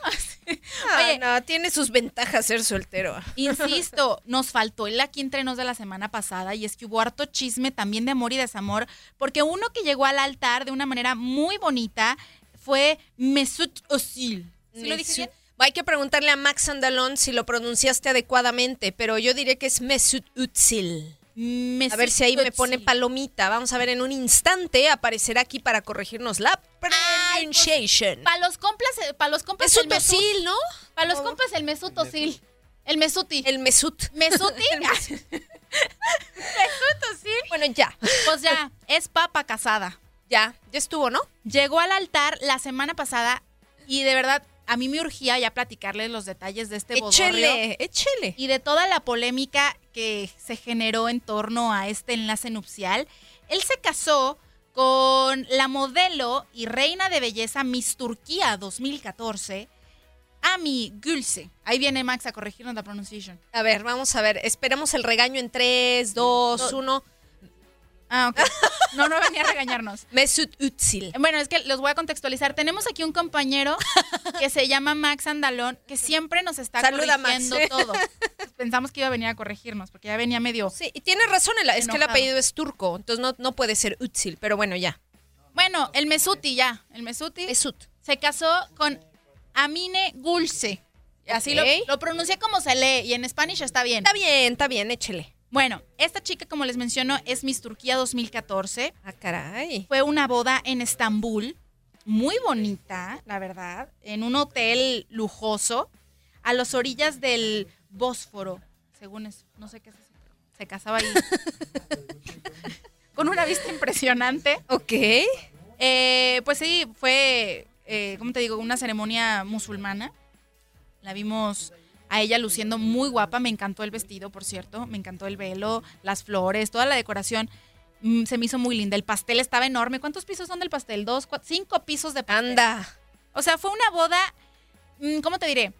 Oye, no, tiene sus ventajas ser soltero. Insisto, nos faltó el aquí entre nos de la semana pasada y es que hubo harto chisme también de amor y desamor, porque uno que llegó al altar de una manera muy bonita fue Mesut Özil. ¿Sí lo dije bien? Hay que preguntarle a Max Andalón si lo pronunciaste adecuadamente, pero yo diré que es Mesut Özil. A ver si ahí me pone palomita. Vamos a ver, en un instante aparecerá aquí para corregirnos la pronunciación. Para los compas, el Mesut Özil, ¿no? Para los compas, el Mesut Özil. El Mesuti. El Mesut. Mesuti. Mesut Özil. Bueno, ya. Pues ya, es papa casada. Ya estuvo, ¿no? Llegó al altar la semana pasada y de verdad... A mí me urgía ya platicarles los detalles de este bodorrio. Échele. Y de toda la polémica que se generó en torno a este enlace nupcial. Él se casó con la modelo y reina de belleza Miss Turquía 2014, Ami Gülse. Ahí viene Max a corregirnos la pronunciación. A ver, vamos a ver. Esperamos el regaño en 3, 2, 1... Ah, ok. No venía a regañarnos. Mesut Özil. Bueno, es que los voy a contextualizar. Tenemos aquí un compañero que se llama Max Andalón, que siempre nos está corrigiendo todo. Pues pensamos que iba a venir a corregirnos, porque ya venía medio... Sí, y tiene razón, es que el apellido es turco, entonces no puede ser Özil, pero bueno, ya. Bueno, el Mesuti ya, se casó con Amine Gülse. Así lo pronuncié como se lee, y en Spanish está bien. Está bien, échele. Bueno, esta chica, como les menciono, es Miss Turquía 2014. ¡Ah, caray! Fue una boda en Estambul, muy bonita, la verdad, en un hotel lujoso, a las orillas del Bósforo, según eso. No sé qué es eso, pero se casaba ahí. Con una vista impresionante. Ok. Pues sí, fue, ¿cómo te digo? Una ceremonia musulmana. La vimos... A ella luciendo muy guapa, me encantó el vestido, por cierto, me encantó el velo, las flores, toda la decoración, se me hizo muy linda. El pastel estaba enorme. ¿Cuántos pisos son del pastel? 2, 4, 5 pisos de pastel. ¡Anda! O sea, fue una boda, ¿cómo te diré?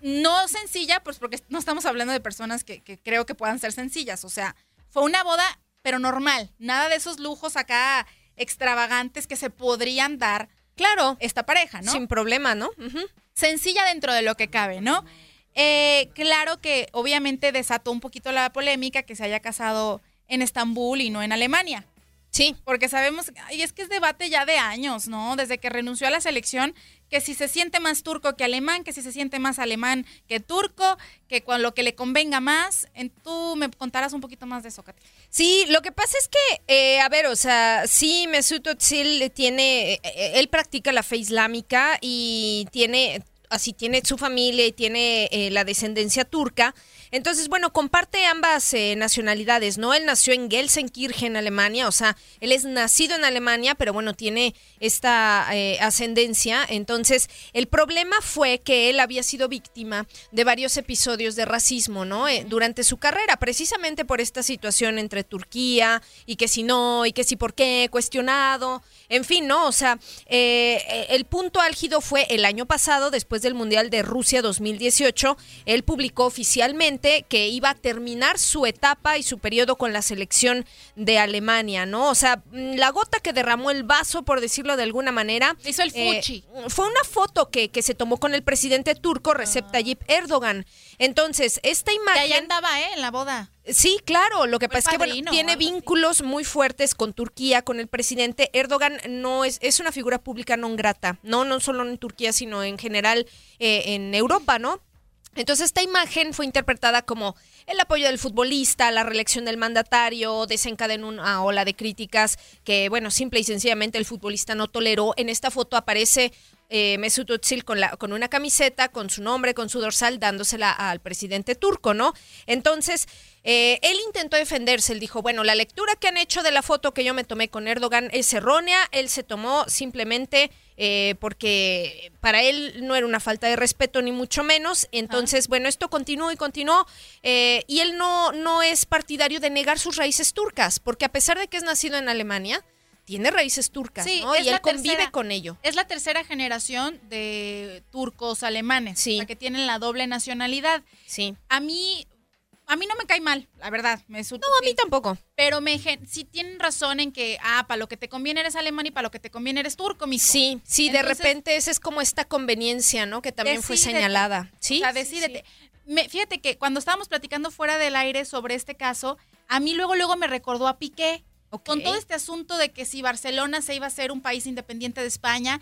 No sencilla, pues porque no estamos hablando de personas que creo que puedan ser sencillas. O sea, fue una boda, pero normal. Nada de esos lujos acá extravagantes que se podrían dar, claro, esta pareja, ¿no? Sin problema, ¿no? Uh-huh. Sencilla dentro de lo que cabe, ¿no? Claro que obviamente desató un poquito la polémica que se haya casado en Estambul y no en Alemania. Sí. Porque sabemos, y es que es debate ya de años, ¿no? Desde que renunció a la selección, que si se siente más turco que alemán, que si se siente más alemán que turco, que con lo que le convenga más. Tú me contarás un poquito más de eso, Katia. Sí, lo que pasa es que, a ver, o sea, sí, Mesut Özil tiene, él practica la fe islámica y tiene, así tiene su familia y tiene la descendencia turca. Entonces, bueno, comparte ambas nacionalidades, ¿no? Él nació en Gelsenkirchen, Alemania, o sea, él es nacido en Alemania, pero bueno, tiene esta ascendencia. Entonces, el problema fue que él había sido víctima de varios episodios de racismo, ¿no? Durante su carrera, precisamente por esta situación entre Turquía y que si no, y que si por qué, cuestionado, en fin, ¿no? O sea, el punto álgido fue el año pasado, después del Mundial de Rusia 2018, él publicó oficialmente que iba a terminar su etapa y su periodo con la selección de Alemania, ¿no? O sea, la gota que derramó el vaso, por decirlo de alguna manera. Hizo el fuchi. Fue una foto que se tomó con el presidente turco Recep Tayyip Erdogan. Entonces, esta imagen... Ya andaba, ¿eh? En la boda. Sí, claro, lo que pasa es que bueno, tiene vínculos muy fuertes con Turquía, con el presidente Erdogan, no es una figura pública non grata, no solo en Turquía, sino en general en Europa, ¿no? Entonces, esta imagen fue interpretada como el apoyo del futbolista, la reelección del mandatario, desencadenó una ola de críticas que, bueno, simple y sencillamente el futbolista no toleró. En esta foto aparece Mesut Özil con una camiseta, con su nombre, con su dorsal, dándosela al presidente turco, ¿no? Entonces, él intentó defenderse, él dijo, bueno, la lectura que han hecho de la foto que yo me tomé con Erdogan es errónea, él se tomó simplemente porque para él no era una falta de respeto ni mucho menos, entonces, bueno, esto continuó y continuó, y él no es partidario de negar sus raíces turcas, porque a pesar de que es nacido en Alemania, tiene raíces turcas, sí, ¿no? Y él convive con ello. Es la tercera generación de turcos alemanes, sí, o sea, que tienen la doble nacionalidad. Sí. A mí no me cae mal, la verdad. No, a mí tampoco. Pero sí tienen razón en que, para lo que te conviene eres alemán y para lo que te conviene eres turco, mijo. Sí, sí. Entonces, de repente esa es como esta conveniencia, ¿no? Que también fue señalada. Sí. O sea, decídete. Sí. Fíjate que cuando estábamos platicando fuera del aire sobre este caso, a mí luego me recordó a Piqué. Okay. Con todo este asunto de que si Barcelona se iba a ser un país independiente de España,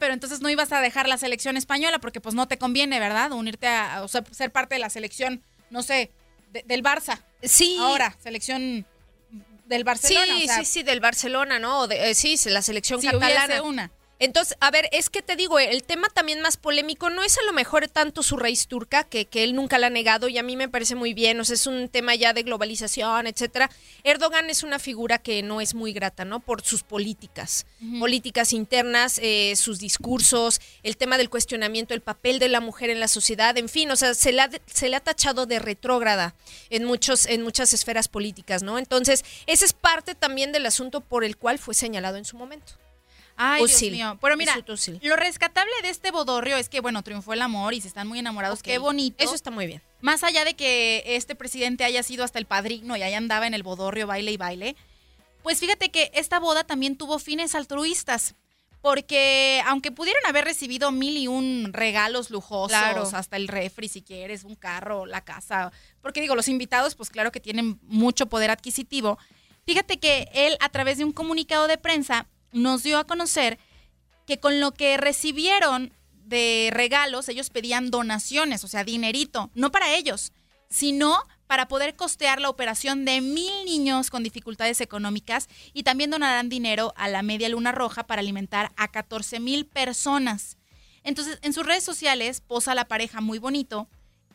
pero entonces no ibas a dejar la selección española porque pues no te conviene, ¿verdad? Unirte o sea, ser parte de la selección, no sé, del Barça. Sí. Ahora, selección del Barcelona. Sí, o sea, sí, del Barcelona, ¿no? Sí, la selección catalana. Hubiese una. Entonces, a ver, es que te digo, el tema también más polémico no es a lo mejor tanto su raíz turca, que él nunca la ha negado y a mí me parece muy bien, o sea, es un tema ya de globalización, etcétera. Erdogan es una figura que no es muy grata, ¿no? Por sus políticas internas, sus discursos, el tema del cuestionamiento, el papel de la mujer en la sociedad, en fin, o sea, se le ha tachado de retrógrada en muchas esferas políticas, ¿no? Entonces, ese es parte también del asunto por el cual fue señalado en su momento. Ay, Dios mío. Pero mira, lo rescatable de este bodorrio es que, bueno, triunfó el amor y se están muy enamorados. Okay. Qué bonito. Eso está muy bien. Más allá de que este presidente haya sido hasta el padrino y ahí andaba en el bodorrio, baile y baile, pues fíjate que esta boda también tuvo fines altruistas, porque aunque pudieron haber recibido 1,001 regalos lujosos, claro, hasta el refri si quieres, un carro, la casa, porque digo, los invitados, pues claro que tienen mucho poder adquisitivo. Fíjate que él, a través de un comunicado de prensa, nos dio a conocer que con lo que recibieron de regalos, ellos pedían donaciones, o sea, dinerito, no para ellos, sino para poder costear la operación de 1,000 niños con dificultades económicas, y también donarán dinero a la Media Luna Roja para alimentar a 14,000 personas. Entonces, en sus redes sociales posa la pareja muy bonito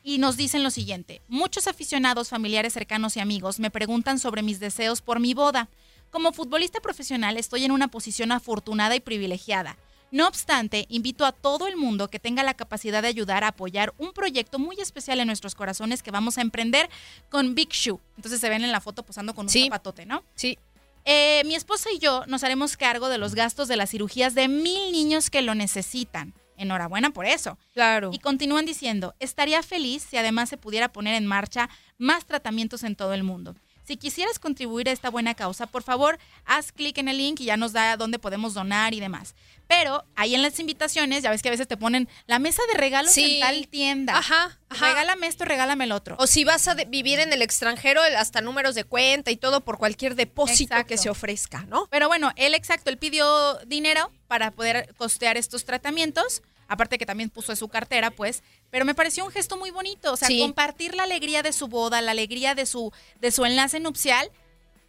y nos dicen lo siguiente: muchos aficionados, familiares cercanos y amigos me preguntan sobre mis deseos por mi boda. Como futbolista profesional estoy en una posición afortunada y privilegiada. No obstante, invito a todo el mundo que tenga la capacidad de ayudar a apoyar un proyecto muy especial en nuestros corazones que vamos a emprender con Big Shoe. Entonces se ven en la foto posando con un zapatote, ¿no? Sí. Mi esposa y yo nos haremos cargo de los gastos de las cirugías de 1000 niños que lo necesitan. Enhorabuena por eso. Claro. Y continúan diciendo, estaría feliz si además se pudiera poner en marcha más tratamientos en todo el mundo. Si quisieras contribuir a esta buena causa, por favor, haz clic en el link y ya nos da dónde podemos donar y demás. Pero ahí en las invitaciones, ya ves que a veces te ponen la mesa de regalos en tal tienda. Ajá, ajá. Regálame esto, regálame el otro. O si vas a vivir en el extranjero, hasta números de cuenta y todo por cualquier depósito que se ofrezca, ¿no? Pero bueno, él pidió dinero para poder costear estos tratamientos. Aparte que también puso en su cartera, pues. Pero me pareció un gesto muy bonito. O sea, compartir la alegría de su boda, la alegría de su enlace nupcial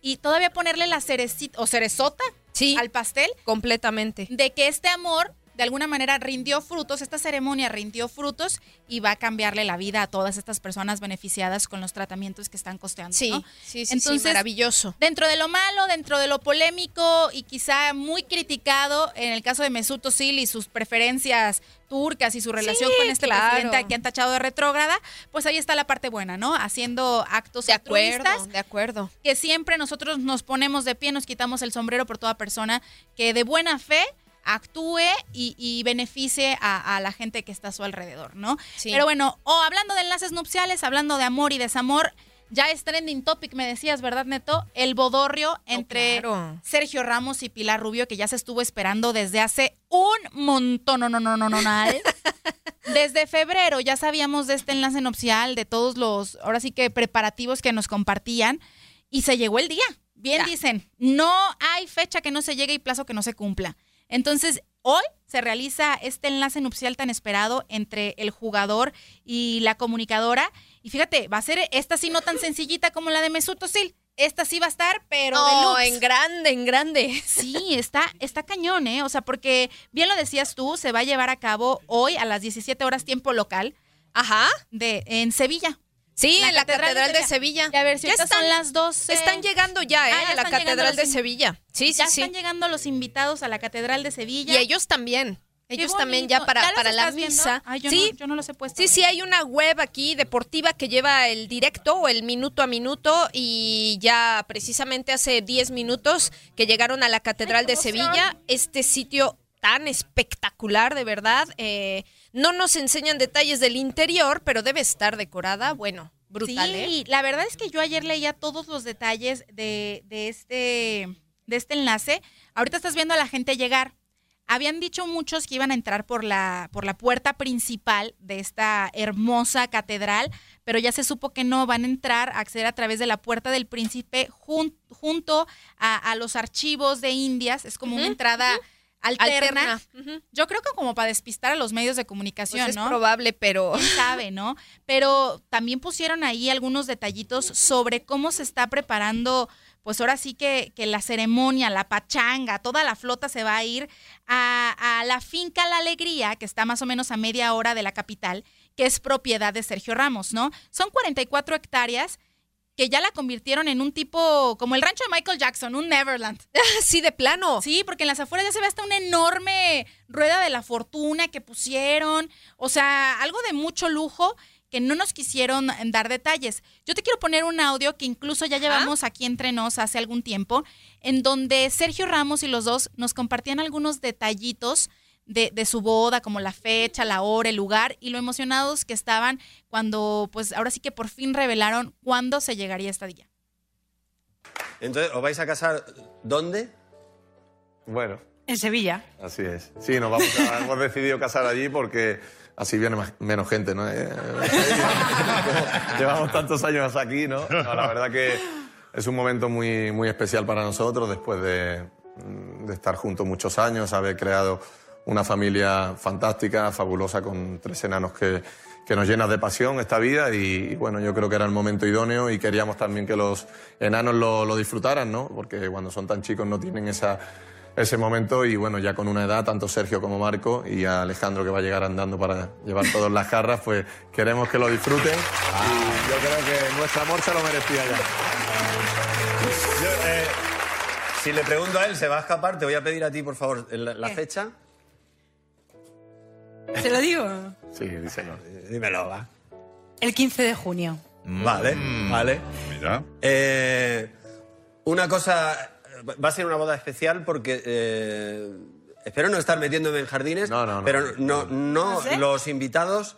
y todavía ponerle la cerecita o cerezota al pastel. Completamente. De que este amor, de alguna manera, rindió frutos. Esta ceremonia rindió frutos y va a cambiarle la vida a todas estas personas beneficiadas con los tratamientos que están costeando. Sí, ¿no? Entonces, maravilloso. Dentro de lo malo, dentro de lo polémico y quizá muy criticado, en el caso de Mesut Özil y sus preferencias turcas y su relación con este presidente que han tachado de retrógrada, pues ahí está la parte buena, ¿no? Haciendo actos altruistas. De acuerdo. Que siempre nosotros nos ponemos de pie, nos quitamos el sombrero por toda persona que de buena fe actúe y beneficie a la gente que está a su alrededor, ¿no? Sí. Pero bueno, hablando de enlaces nupciales, hablando de amor y desamor, ya es trending topic, me decías, ¿verdad, Neto? El bodorrio entre Sergio Ramos y Pilar Rubio, que ya se estuvo esperando desde hace un montón, desde febrero ya sabíamos de este enlace nupcial, de todos los, ahora sí que preparativos que nos compartían, y se llegó el día. Dicen, no hay fecha que no se llegue y plazo que no se cumpla. Entonces, hoy se realiza este enlace nupcial tan esperado entre el jugador y la comunicadora. Y fíjate, va a ser esta sí no tan sencillita como la de Mesut Özil. Esta sí va a estar, pero de luz. En grande. Sí, está cañón, ¿eh? O sea, porque bien lo decías tú, se va a llevar a cabo hoy a las 17:00 tiempo local. Ajá. En Sevilla. Sí, en la Catedral de Sevilla. Y a ver, si ahorita son las 12. Están llegando ya, a la Catedral de Sevilla. Sí. Ya están llegando los invitados a la Catedral de Sevilla. Y ellos también. Ellos también ya para la misa. Ay, yo no los he puesto. Sí, hay una web aquí deportiva que lleva el directo o el minuto a minuto y ya precisamente hace 10 minutos que llegaron a la Catedral de Sevilla. Este sitio tan espectacular, de verdad. No nos enseñan detalles del interior, pero debe estar decorada, bueno, brutal, ¿eh? Sí, la verdad es que yo ayer leía todos los detalles de este enlace. Ahorita estás viendo a la gente llegar. Habían dicho muchos que iban a entrar por la puerta principal de esta hermosa catedral, pero ya se supo que no, van a entrar, a acceder a través de la Puerta del Príncipe junto a los archivos de Indias. Es como una entrada alterna. Yo creo que como para despistar a los medios de comunicación, pues es probable, pero... ¿Quién sabe, no? Pero también pusieron ahí algunos detallitos sobre cómo se está preparando, pues ahora sí que la ceremonia, la pachanga, toda la flota se va a ir a la finca La Alegría, que está más o menos a media hora de la capital, que es propiedad de Sergio Ramos, ¿no? Son 44 hectáreas que ya la convirtieron en un tipo, como el rancho de Michael Jackson, un Neverland. Sí, de plano. Sí, porque en las afueras ya se ve hasta una enorme rueda de la fortuna que pusieron. O sea, algo de mucho lujo que no nos quisieron dar detalles. Yo te quiero poner un audio que incluso ya llevamos aquí entre nos hace algún tiempo, en donde Sergio Ramos y los dos nos compartían algunos detallitos de su boda, como la fecha, la hora, el lugar y lo emocionados que estaban cuando, pues ahora sí que por fin revelaron cuándo se llegaría este día. Entonces, ¿os vais a casar dónde? Bueno. En Sevilla. Así es. Sí, hemos decidido casar allí porque así viene menos gente, ¿no? Llevamos tantos años aquí, ¿no? No, la verdad que es un momento muy, muy especial para nosotros después de estar juntos muchos años, haber creado una familia fantástica, fabulosa, con 3 enanos que nos llenan de pasión esta vida y bueno, yo creo que era el momento idóneo y queríamos también que los enanos lo disfrutaran, ¿no? Porque cuando son tan chicos no tienen ese momento y bueno, ya con una edad, tanto Sergio como Marco y a Alejandro que va a llegar andando para llevar todas las jarras, pues queremos que lo disfruten y yo creo que nuestro amor se lo merecía ya. Si le pregunto a él, se va a escapar, te voy a pedir a ti, por favor, la fecha. ¿Te lo digo? Sí, díselo. Dímelo, va. El 15 de junio. Vale, vale. Mira. Una cosa va a ser una boda especial porque... espero no estar metiéndome en jardines, pero no sé. Los invitados...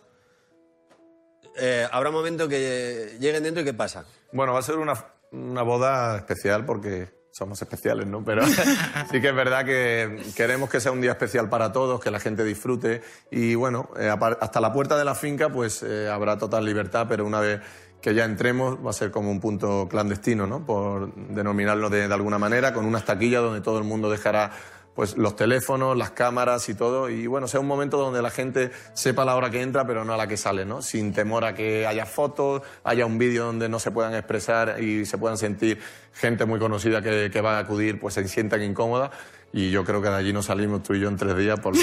habrá un momento que lleguen dentro y ¿qué pasa? Bueno, va a ser una boda especial porque somos especiales, ¿no? Pero sí que es verdad que queremos que sea un día especial para todos, que la gente disfrute. Y bueno, hasta la puerta de la finca pues habrá total libertad, pero una vez que ya entremos va a ser como un punto clandestino, ¿no? Por denominarlo de alguna manera, con unas taquillas donde todo el mundo dejará... pues los teléfonos, las cámaras y todo. Y bueno, sea un momento donde la gente sepa la hora que entra, pero no a la que sale, ¿no? Sin temor a que haya fotos, haya un vídeo donde no se puedan expresar y se puedan sentir gente muy conocida que va a acudir, pues se sientan incómoda. Y yo creo que de allí nos salimos tú y yo en 3 días. Por... O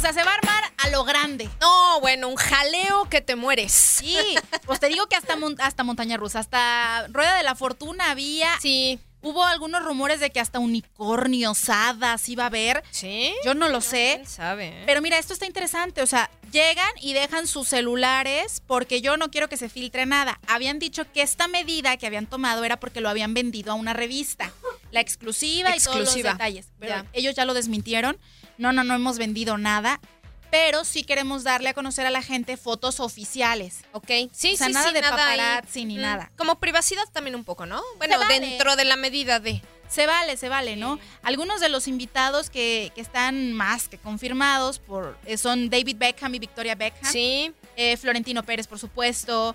sea, se va a armar a lo grande. No, bueno, un jaleo que te mueres. Sí, pues te digo que hasta montaña rusa, hasta Rueda de la Fortuna había... Sí. Hubo algunos rumores de que hasta unicornios, hadas iba a haber. ¿Sí? Yo no lo sé. ¿Quién sabe, eh? Pero mira, esto está interesante. O sea, llegan y dejan sus celulares porque yo no quiero que se filtre nada. Habían dicho que esta medida que habían tomado era porque lo habían vendido a una revista. La exclusiva y todos los detalles. Pero ya. Ellos ya lo desmintieron. No hemos vendido nada. Pero sí queremos darle a conocer a la gente fotos oficiales, ¿ok? Sí, o sea, sí, nada de paparazzi ni nada. Como privacidad también un poco, ¿no? Bueno, vale. Dentro de la medida de... Se vale, sí. ¿No? Algunos de los invitados que están más que confirmados son David Beckham y Victoria Beckham. Sí. Florentino Pérez, por supuesto.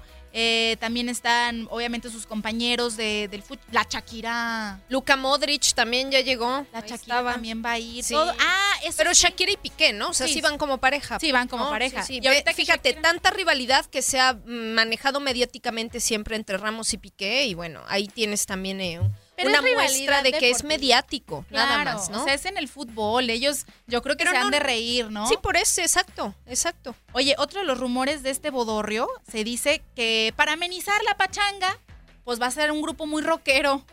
También están, obviamente, sus compañeros del fútbol. La Shakira. Luka Modric también ya llegó. La Shakira también va a ir. Sí. Todo. Ah, eso. Pero sí. Shakira y Piqué, ¿no? O sea, sí van como pareja. Sí, van como pareja. Sí. Y ahorita fíjate, Shakira... tanta rivalidad que se ha manejado mediáticamente siempre entre Ramos y Piqué. Y bueno, ahí tienes también... Pero una muestra de que es mediático, claro, nada más, ¿no? O sea, es en el fútbol, ellos yo creo que pero se han de reír, ¿no? Sí, por eso, exacto. Oye, otro de los rumores de este bodorrio, se dice que para amenizar la pachanga, pues va a ser un grupo muy rockero,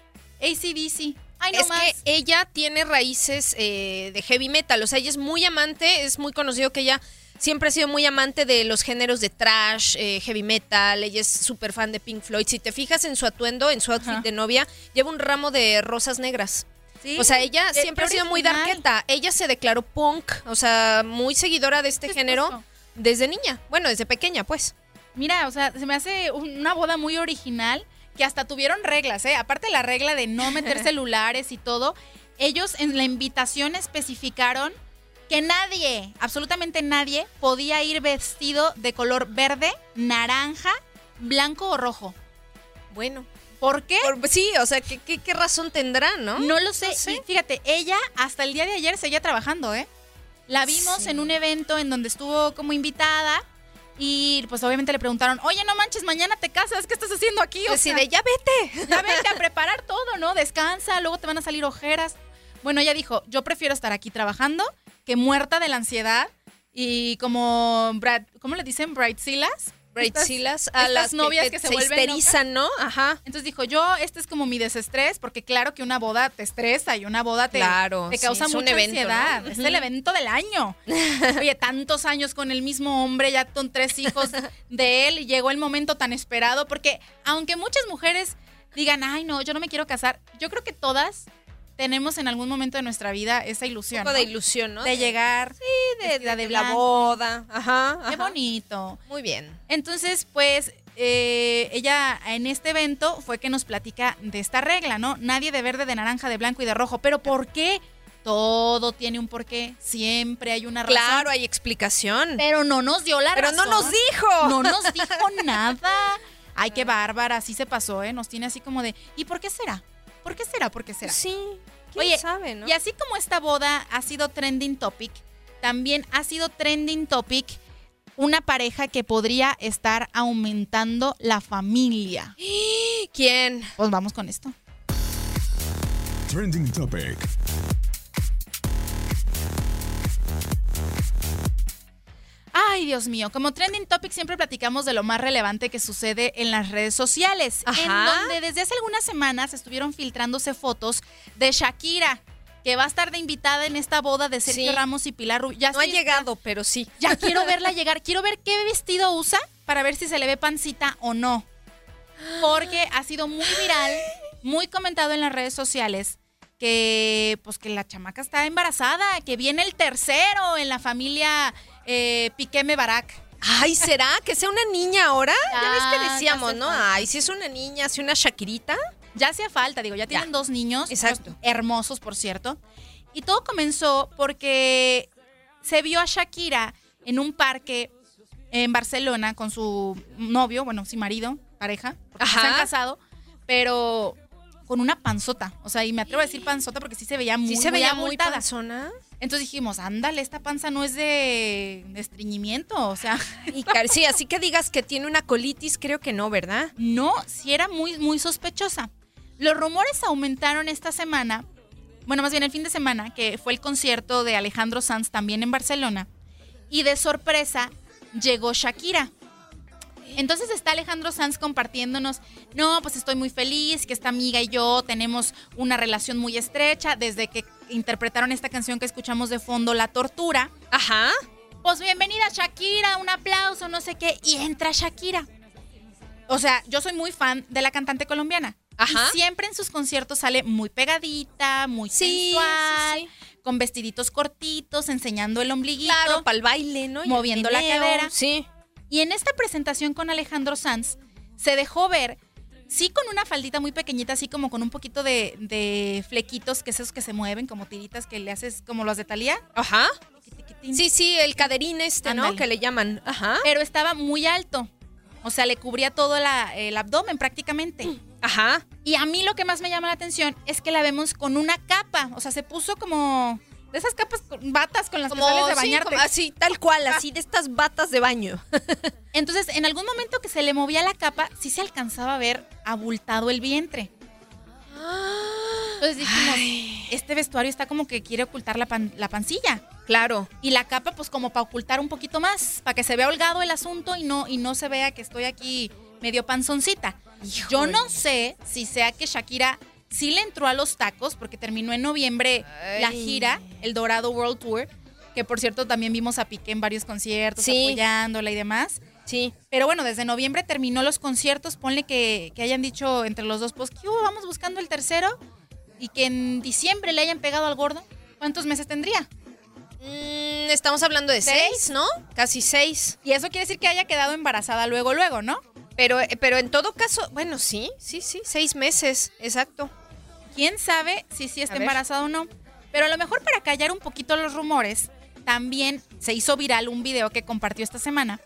AC/DC. Ay, no es más. Que ella tiene raíces de heavy metal, o sea, ella es muy amante, es muy conocido que ella... Siempre ha sido muy amante de los géneros de thrash, heavy metal, ella es súper fan de Pink Floyd. Si te fijas en su atuendo, en su outfit de novia, lleva un ramo de rosas negras. ¿Sí? O sea, ella siempre ha sido muy darketa. Ella se declaró punk, o sea, muy seguidora de este género desde niña. Bueno, desde pequeña, pues. Mira, o sea, se me hace una boda muy original que hasta tuvieron reglas, ¿eh? Aparte la regla de no meter celulares y todo, ellos en la invitación especificaron que nadie, absolutamente nadie, podía ir vestido de color verde, naranja, blanco o rojo. Bueno. ¿Por qué? Sí, o sea, ¿qué razón tendrá, no? No lo sé. No sé. Y fíjate, ella hasta el día de ayer seguía trabajando, ¿eh? La vimos en un evento en donde estuvo como invitada y pues obviamente le preguntaron, oye, no manches, mañana te casas, ¿qué estás haciendo aquí? O sea, ya vete. Ya vete a preparar todo, ¿no? Descansa, luego te van a salir ojeras. Bueno, ella dijo, yo prefiero estar aquí trabajando que muerta de la ansiedad y como ¿cómo le dicen? Bridezillas. Bridezillas a las novias que se vuelven histerizan, ¿no? Ajá. Entonces dijo, este es como mi desestrés, porque claro que una boda te estresa y una boda te causa mucha ansiedad. ¿No? Es el evento del año. Oye, tantos años con el mismo hombre, ya con 3 hijos de él, y llegó el momento tan esperado, porque aunque muchas mujeres digan, ay no, yo no me quiero casar, yo creo que todas... tenemos en algún momento de nuestra vida esa ilusión. Un poco de ilusión, ¿no? De llegar. Sí, de la boda. Ajá. Qué bonito. Muy bien. Entonces, pues, ella en este evento fue que nos platica de esta regla, ¿no? Nadie de verde, de naranja, de blanco y de rojo. ¿Pero por qué? Todo tiene un porqué. Siempre hay una razón. Claro, hay explicación. Pero no nos dio la razón. Pero no nos dijo. No nos dijo nada. Ay, qué bárbara. Así se pasó, ¿eh? Nos tiene así como de, ¿y por qué será? ¿Por qué será? ¿Por qué será? Sí, quién sabe, ¿no? Y así como esta boda ha sido trending topic, también ha sido trending topic una pareja que podría estar aumentando la familia. ¿Quién? Pues vamos con esto. Trending topic. Ay, Dios mío, como Trending Topic siempre platicamos de lo más relevante que sucede en las redes sociales. Ajá. En donde desde hace algunas semanas estuvieron filtrándose fotos de Shakira, que va a estar de invitada en esta boda de Sergio Ramos y Pilar Rubio. No ha llegado, pero sí. Ya quiero verla llegar, quiero ver qué vestido usa para ver si se le ve pancita o no. Porque ha sido muy viral muy comentado en las redes sociales que, pues, que la chamaca está embarazada, que viene el tercero en la familia Piqué Mebarak. Ay, ¿será que sea una niña ahora? Ya ves que decíamos, ¿no? Falta. Ay, si es una niña, si una Shakirita. Ya hacía falta, digo, ya tienen dos niños. Exacto. Hermosos, por cierto. Y todo comenzó porque se vio a Shakira en un parque en Barcelona con su novio, bueno, sí, marido, pareja, porque se han casado, pero con una panzota. O sea, y me atrevo a decir panzota porque sí se veía muy, muy panzona. Entonces dijimos, ándale, esta panza no es de estreñimiento, o sea. Y sí, así que digas que tiene una colitis, creo que no, ¿verdad? No, sí era muy, muy sospechosa. Los rumores aumentaron esta semana, bueno, más bien el fin de semana, que fue el concierto de Alejandro Sanz también en Barcelona, y de sorpresa llegó Shakira. Entonces está Alejandro Sanz compartiéndonos, no, pues estoy muy feliz, que esta amiga y yo tenemos una relación muy estrecha desde que interpretaron esta canción que escuchamos de fondo, La Tortura. Ajá. Pues bienvenida Shakira, un aplauso, no sé qué, y entra Shakira. O sea, yo soy muy fan de la cantante colombiana. Ajá. Y siempre en sus conciertos sale muy pegadita, muy sensual. Sí, sí. Con vestiditos cortitos, enseñando el ombliguito. Claro, para el baile, ¿no? Y moviendo la cadera. Sí. Y en esta presentación con Alejandro Sanz se dejó ver, sí, con una faldita muy pequeñita, así como con un poquito de flequitos, que esos que se mueven, como tiritas que le haces, como los de Thalía. Ajá. Sí, sí, el caderín este, ándale, ¿no? Que le llaman. Ajá. Pero estaba muy alto. O sea, le cubría todo el abdomen prácticamente. Ajá. Y a mí lo que más me llama la atención es que la vemos con una capa. O sea, se puso como de esas capas, batas con las como, que sales de bañarte. Sí, como así, tal cual, así de estas batas de baño. Entonces, en algún momento que se le movía la capa, sí se alcanzaba a ver abultado el vientre. Entonces dijimos, ay, este vestuario está como que quiere ocultar la pancilla. Claro. Y la capa, pues como para ocultar un poquito más, para que se vea holgado el asunto y no se vea que estoy aquí medio panzoncita. Híjole. Yo no sé si sea que Shakira sí le entró a los tacos, porque terminó en noviembre, ay, la gira, el Dorado World Tour, que por cierto también vimos a Piqué en varios conciertos, sí, apoyándola y demás. Sí. Pero bueno, desde noviembre terminó los conciertos, ponle que hayan dicho entre los dos, pues que vamos buscando el tercero, y que en diciembre le hayan pegado al gordo. ¿Cuántos meses tendría? Estamos hablando de 6, ¿no? Casi 6. Y eso quiere decir que haya quedado embarazada luego, luego, ¿no? Pero en todo caso, bueno, sí, 6 meses, exacto. ¿Quién sabe si está embarazada o no? Pero a lo mejor para callar un poquito los rumores, también se hizo viral un video que compartió esta semana,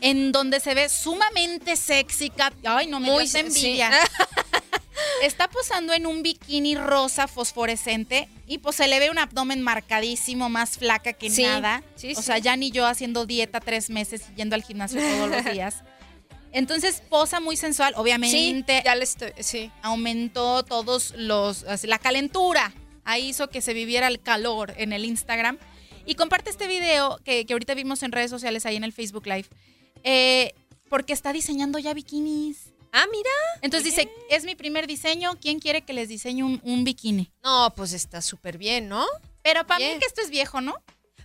en donde se ve sumamente sexy. Ay, no me dio envidia. Sí. Está posando en un bikini rosa fosforescente y pues se le ve un abdomen marcadísimo, más flaca que nada. Sí, o sea, ya ni yo haciendo dieta 3 meses y yendo al gimnasio todos los días. Entonces posa muy sensual, obviamente. Sí, ya le estoy, sí. Aumentó la calentura. Ahí hizo que se viviera el calor en el Instagram. Y comparte este video que ahorita vimos en redes sociales, ahí en el Facebook Live, porque está diseñando ya bikinis. Ah, mira. Entonces bien, dice, es mi primer diseño, ¿quién quiere que les diseñe un bikini? No, pues está súper bien, ¿no? Pero para mí que esto es viejo, ¿no?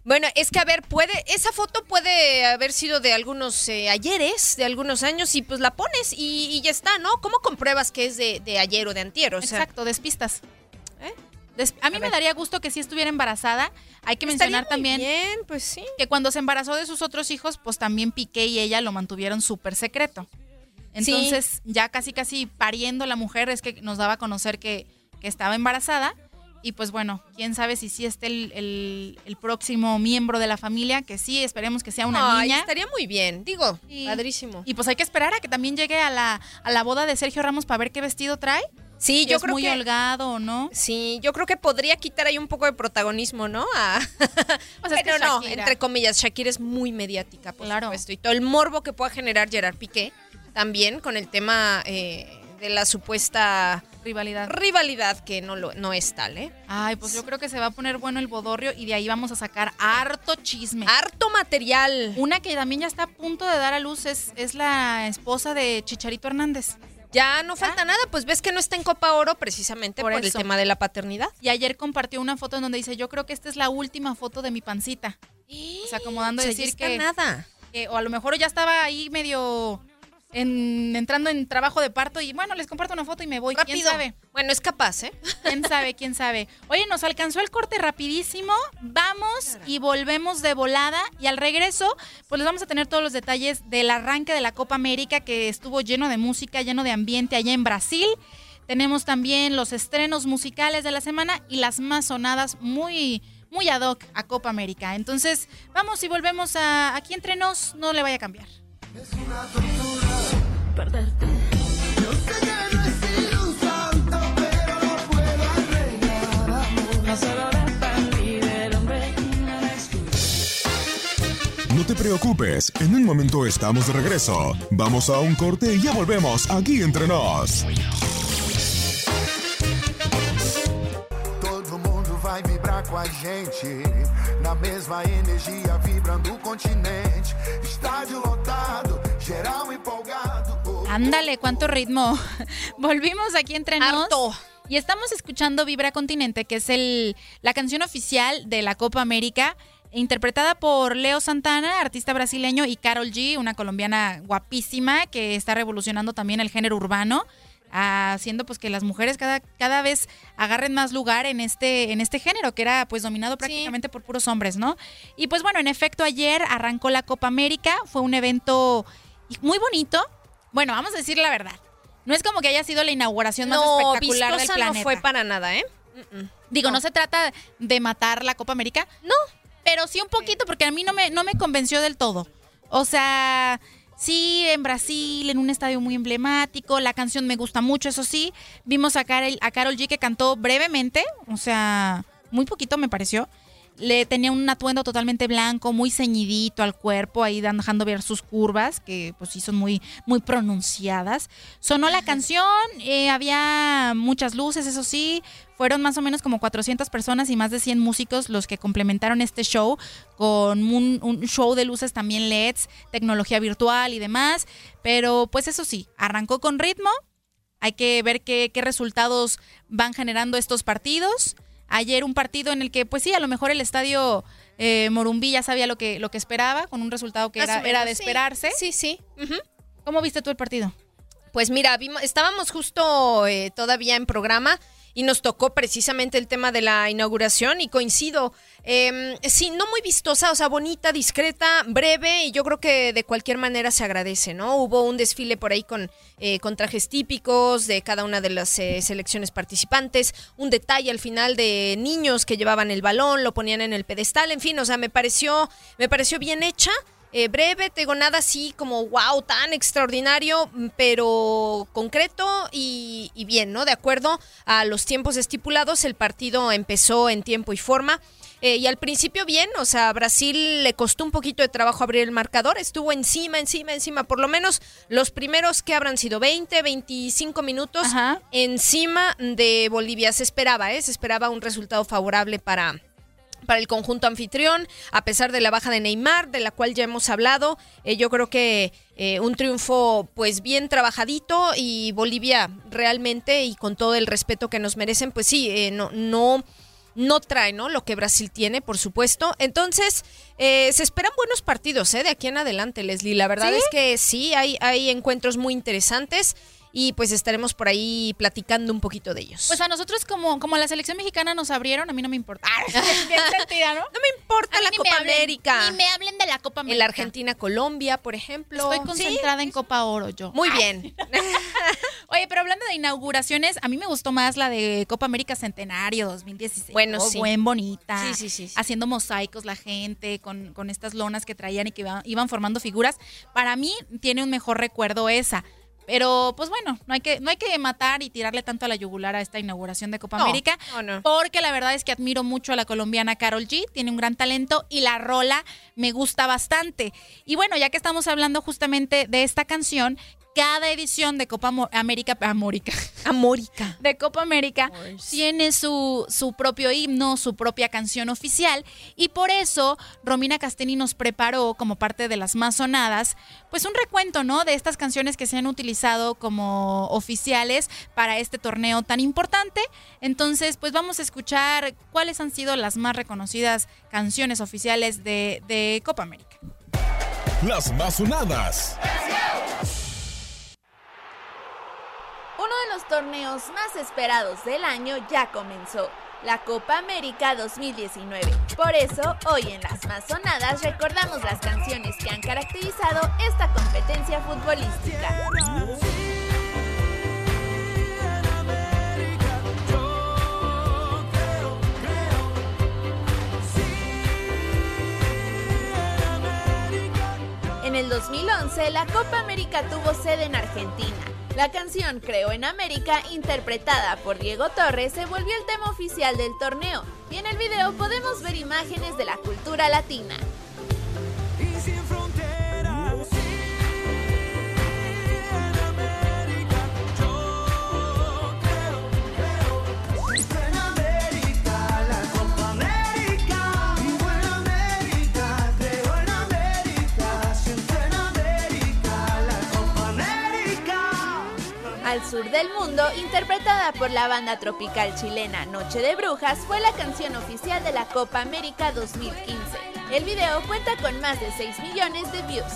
Bueno, es que a ver, esa foto puede haber sido de algunos ayeres, de algunos años, y pues la pones y ya está, ¿no? ¿Cómo compruebas que es de ayer o de antier? O sea, exacto, despistas. A mí me daría gusto que si estuviera embarazada. Hay que mencionar también bien, pues sí, que cuando se embarazó de sus otros hijos, pues también Piqué y ella lo mantuvieron súper secreto. Entonces, sí, ya casi pariendo la mujer es que nos daba a conocer que estaba embarazada. Y pues bueno, quién sabe si sí esté el próximo miembro de la familia, que sí, esperemos que sea una niña. Estaría muy bien, digo, sí, padrísimo. Y pues hay que esperar a que también llegue a la boda de Sergio Ramos para ver qué vestido trae. Sí, yo creo que es muy holgado, ¿o no? Sí, yo creo que podría quitar ahí un poco de protagonismo, ¿no? O sea, pero no, entre comillas, Shakira es muy mediática, por supuesto. Y todo el morbo que pueda generar Gerard Piqué también con el tema de la supuesta rivalidad que no es tal, ¿eh? Ay, pues yo creo que se va a poner bueno el bodorrio y de ahí vamos a sacar harto chisme. Harto material. Una que también ya está a punto de dar a luz es la esposa de Chicharito Hernández. Ya no falta nada, pues ves que no está en Copa Oro precisamente por el tema de la paternidad. Y ayer compartió una foto en donde dice, yo creo que esta es la última foto de mi pancita. O sea, como dando a decir que nada. O a lo mejor ya estaba ahí medio entrando en trabajo de parto y bueno, les comparto una foto y me voy. Rápido. ¿Quién sabe? Bueno, es capaz, ¿eh? ¿Quién sabe? ¿Quién sabe? Oye, nos alcanzó el corte rapidísimo. Vamos y volvemos de volada y al regreso pues les vamos a tener todos los detalles del arranque de la Copa América que estuvo lleno de música, lleno de ambiente allá en Brasil. Tenemos también los estrenos musicales de la semana y las más sonadas muy, muy ad hoc a Copa América. Entonces, vamos y volvemos a Aquí Entre Nos, no le vaya a cambiar. Es una tortura perderte. Yo sé que no he sido un santo, pero no puedo arreglar amor. No solo la pandilla, el hombre y la excusa. No te preocupes, en un momento estamos de regreso. Vamos a un corte y ya volvemos Aquí Entre Nos. Todo mundo vai vibrar com a gente. Na mesma energia vibrando o continente. Estádio lotado, geral empolgado. Ándale, cuánto ritmo. Volvimos Aquí Entre Nos. Harto. Y estamos escuchando Vibra Continente, que es la canción oficial de la Copa América, interpretada por Leo Santana, artista brasileño, y Karol G, una colombiana guapísima que está revolucionando también el género urbano, haciendo pues que las mujeres cada vez agarren más lugar en este género que era pues dominado prácticamente por puros hombres, ¿no? Y pues bueno, en efecto ayer arrancó la Copa América, fue un evento muy bonito. Bueno, vamos a decir la verdad, no es como que haya sido la inauguración más espectacular del planeta. No fue para nada, ¿eh? Digo, no se trata de matar la Copa América, no, pero sí un poquito, porque a mí no me convenció del todo. O sea, sí, en Brasil, en un estadio muy emblemático, la canción me gusta mucho, eso sí. Vimos a Karol G, que cantó brevemente, o sea, muy poquito me pareció. Le tenía un atuendo totalmente blanco, muy ceñidito al cuerpo, ahí dejando ver sus curvas, que pues sí son muy, muy pronunciadas. Sonó la canción, había muchas luces, eso sí. Fueron más o menos como 400 personas y más de 100 músicos los que complementaron este show con un show de luces también LEDs, tecnología virtual y demás. Pero pues eso sí, arrancó con ritmo. Hay que ver qué resultados van generando estos partidos. Ayer un partido en el que, pues sí, a lo mejor el estadio Morumbí ya sabía lo que esperaba, con un resultado que era de esperarse. Sí, sí. Uh-huh. ¿Cómo viste tú el partido? Pues mira, estábamos justo todavía en programa y nos tocó precisamente el tema de la inauguración y coincido. Sí, no muy vistosa, o sea, bonita, discreta, breve, y yo creo que de cualquier manera se agradece, ¿no? Hubo un desfile por ahí con trajes típicos de cada una de las selecciones participantes, un detalle al final de niños que llevaban el balón, lo ponían en el pedestal, en fin, o sea, me pareció bien hecha, breve, te digo, nada así como wow, tan extraordinario, pero concreto y bien, ¿no? De acuerdo a los tiempos estipulados, el partido empezó en tiempo y forma. Y al principio bien, o sea, Brasil le costó un poquito de trabajo abrir el marcador, estuvo encima, por lo menos los primeros que habrán sido 20, 25 minutos. Ajá. Encima de Bolivia. Se esperaba un resultado favorable para el conjunto anfitrión, a pesar de la baja de Neymar, de la cual ya hemos hablado. Yo creo que un triunfo pues bien trabajadito, y Bolivia realmente, y con todo el respeto que nos merecen, pues sí, no trae, ¿no?, lo que Brasil tiene, por supuesto. Entonces, se esperan buenos partidos, de aquí en adelante, Leslie. La verdad es que sí, hay encuentros muy interesantes y pues estaremos por ahí platicando un poquito de ellos. Pues a nosotros, como la selección mexicana nos abrieron, a mí no me importa. Sentida, ¿no? No me importa la Copa América. Ni me hablen de la Copa América. El Argentina-Colombia, por ejemplo. Estoy concentrada en Copa Oro yo. Muy bien. Oye, pero hablando de inauguraciones, a mí me gustó más la de Copa América Centenario 2016. Bueno, sí. Buen, bonita. Sí. Haciendo mosaicos la gente con estas lonas que traían y que iban formando figuras. Para mí tiene un mejor recuerdo esa. Pero, pues bueno, no hay que matar y tirarle tanto a la yugular a esta inauguración de Copa América. No. Porque la verdad es que admiro mucho a la colombiana Karol G. Tiene un gran talento y la rola me gusta bastante. Y bueno, ya que estamos hablando justamente de esta canción, cada edición de Copa América... América. De Copa América tiene su propio himno, su propia canción oficial. Y por eso Romina Castelli nos preparó, como parte de las más sonadas, pues un recuento, ¿no?, de estas canciones que se han utilizado como oficiales para este torneo tan importante. Entonces, pues vamos a escuchar cuáles han sido las más reconocidas canciones oficiales de Copa América. Las más sonadas. Uno de los torneos más esperados del año ya comenzó, la Copa América 2019. Por eso, hoy en Las Más Sonadas recordamos las canciones que han caracterizado esta competencia futbolística. En el 2011, la Copa América tuvo sede en Argentina. La canción Creo en América, interpretada por Diego Torres, se volvió el tema oficial del torneo, y en el video podemos ver imágenes de la cultura latina. Al sur del mundo, interpretada por la banda tropical chilena Noche de Brujas, fue la canción oficial de la Copa América 2015. El video cuenta con más de 6 millones de views.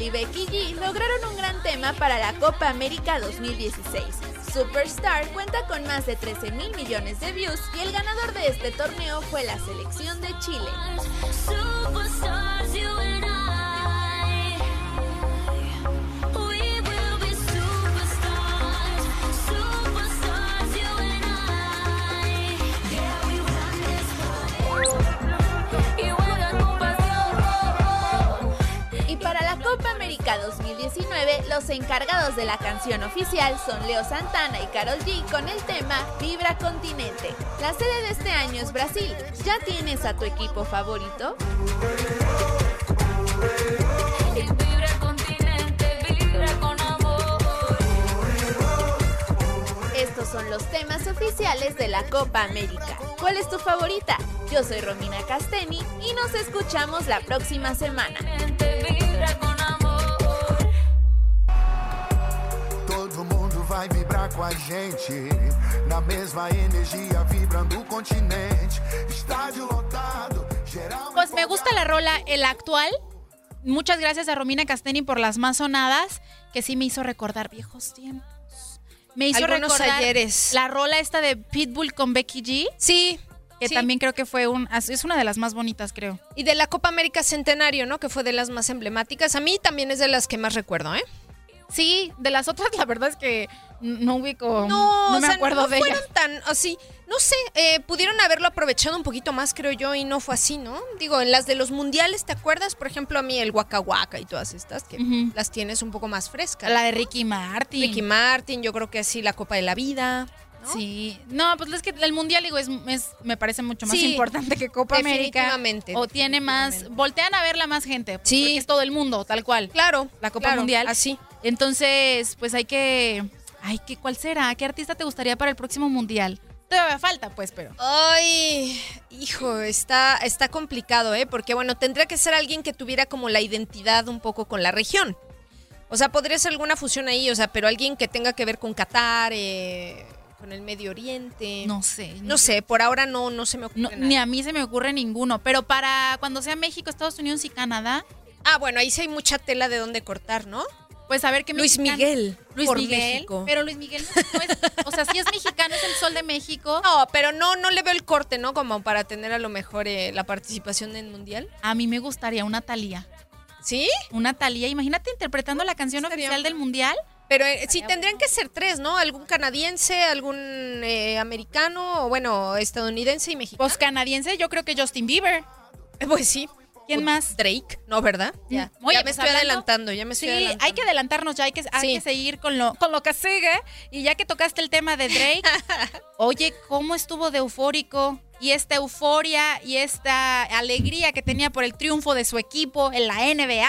Y Becky G lograron un gran tema para la Copa América 2016. Superstar cuenta con más de 13,000 millones de views y el ganador de este torneo fue la selección de Chile. Copa América 2019, los encargados de la canción oficial son Leo Santana y Karol G con el tema Vibra Continente. La sede de este año es Brasil. ¿Ya tienes a tu equipo favorito? Estos son los temas oficiales de la Copa América. ¿Cuál es tu favorita? Yo soy Romina Castelli y nos escuchamos la próxima semana. Vai vibrar com a gente, na mesma energia vibrando o continente, estádio lotado, geral. Pues me gusta la rola, el actual. Muchas gracias a Romina Castelli por Las Más Sonadas, que sí me hizo recordar viejos tiempos. Me hizo recordar ayeres. La rola esta de Pitbull con Becky G. Sí. Que sí. También creo que es una de las más bonitas, creo. Y de la Copa América Centenario, ¿no? Que fue de las más emblemáticas. A mí también es de las que más recuerdo, ¿eh? Sí, de las otras la verdad es que no ubico, no me acuerdo de ellas. No fueron tan así, no sé, pudieron haberlo aprovechado un poquito más, creo yo, y no fue así, ¿no? Digo, en las de los mundiales, ¿te acuerdas? Por ejemplo, a mí el Waka Waka y todas estas, que las tienes un poco más frescas. La de Ricky Martin. Ricky Martin, yo creo que sí, la Copa de la Vida, ¿no? Sí, no, pues es que el mundial, digo, me parece mucho más importante que Copa América. Definitivamente. O tiene más, voltean a verla más gente, pues, porque es todo el mundo, tal cual. Claro. La Copa Mundial. Así. Entonces, pues ¿cuál será? ¿Qué artista te gustaría para el próximo mundial? Todavía falta, pues, pero. Ay, hijo, está complicado, ¿eh? Porque, bueno, tendría que ser alguien que tuviera como la identidad un poco con la región. O sea, podría ser alguna fusión ahí, o sea, pero alguien que tenga que ver con Qatar, con el Medio Oriente. No sé. No sé, por ahora no se me ocurre nada. Ni a mí se me ocurre ninguno, pero para cuando sea México, Estados Unidos y Canadá. Ah, bueno, ahí sí hay mucha tela de dónde cortar, ¿no? Pues a ver qué mexicano. Luis Miguel. México. Pero Luis Miguel no es, o sea, sí es mexicano, es el sol de México. No, pero no le veo el corte, ¿no? Como para tener a lo mejor la participación en el mundial. A mí me gustaría una Thalía. ¿Sí? Una Thalía, imagínate interpretando la canción oficial del mundial. Pero sí tendrían que ser tres, ¿no? Algún canadiense, algún americano, o bueno, estadounidense y mexicano. Pues canadiense, yo creo que Justin Bieber. Pues sí. ¿Quién más? Drake, ¿no, verdad? Ya, oye, ya me estoy adelantando, Sí, hay que adelantarnos ya, hay que seguir con lo que sigue. Y ya que tocaste el tema de Drake, oye, ¿cómo estuvo de eufórico? Y esta euforia y esta alegría que tenía por el triunfo de su equipo en la NBA,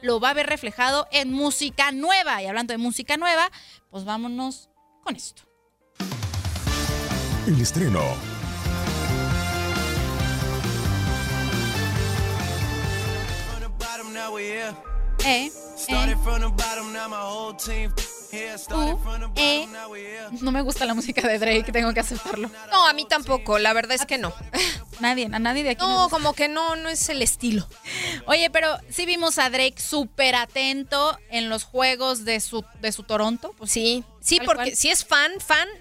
lo va a ver reflejado en música nueva. Y hablando de música nueva, pues vámonos con esto. El estreno. No me gusta la música de Drake, tengo que aceptarlo. No, a mí tampoco, la verdad es que no. Nadie, a nadie de aquí. No, como que no es el estilo. Oye, pero sí vimos a Drake súper atento en los juegos de su Toronto. Pues sí, porque sí es fan,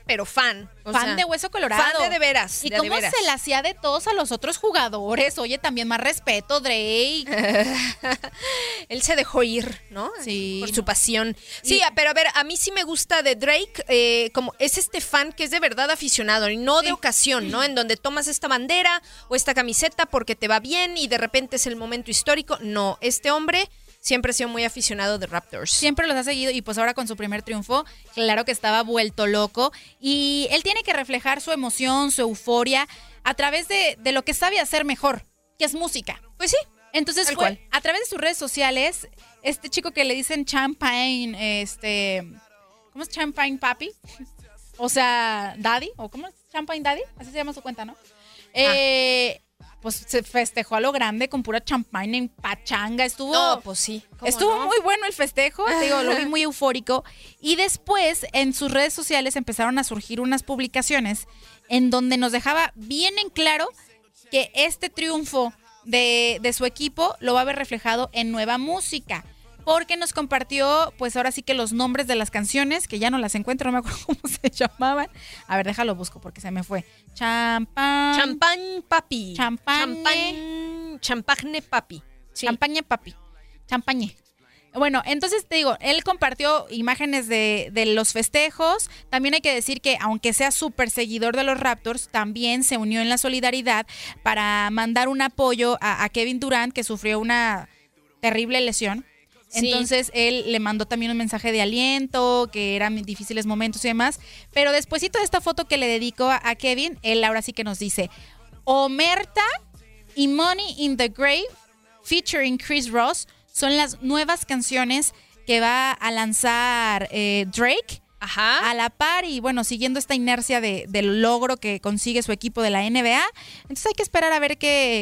pero fan. Fan de hueso colorado. Fan de veras. ¿Y cómo se la hacía de todos a los otros jugadores? Oye, también más respeto, Drake. Él se dejó ir, ¿no? Sí. Por su pasión. Sí, pero a ver, a mí sí me gusta de Drake, como es este fan que es de verdad aficionado y no de ocasión, ¿no? En donde tomas esta bandera o esta camiseta porque te va bien y de repente es el momento histórico. No, este hombre siempre ha sido muy aficionado de Raptors. Siempre los ha seguido y pues ahora con su primer triunfo, claro que estaba vuelto loco. Y él tiene que reflejar su emoción, su euforia a través de lo que sabe hacer mejor, que es música. Pues sí. Entonces fue a través de sus redes sociales, este chico que le dicen Champagne, ¿cómo es? Champagne Papi. O sea, Daddy, o ¿cómo es? Champagne Daddy, así se llama su cuenta, ¿no? Pues se festejó a lo grande con pura champagne en pachanga. Estuvo muy bueno el festejo, digo, lo vi muy eufórico. Y después en sus redes sociales empezaron a surgir unas publicaciones en donde nos dejaba bien en claro que este triunfo de su equipo lo va a ver reflejado en nueva música. Porque nos compartió, pues ahora sí que los nombres de las canciones, que ya no las encuentro, no me acuerdo cómo se llamaban. A ver, déjalo busco porque se me fue. Champagne Papi. Champagne Papi. Sí. Champagne Papi. Champagne. Bueno, entonces te digo, él compartió imágenes de los festejos. También hay que decir que aunque sea súper seguidor de los Raptors, también se unió en la solidaridad para mandar un apoyo a Kevin Durant, que sufrió una terrible lesión. Entonces él le mandó también un mensaje de aliento, que eran difíciles momentos y demás. Pero despuesito de esta foto que le dedicó a Kevin, él ahora sí que nos dice: Omerta y Money in the Grave featuring Chris Ross son las nuevas canciones que va a lanzar Drake. Ajá. A la par y bueno, siguiendo esta inercia del logro que consigue su equipo de la NBA. Entonces hay que esperar a ver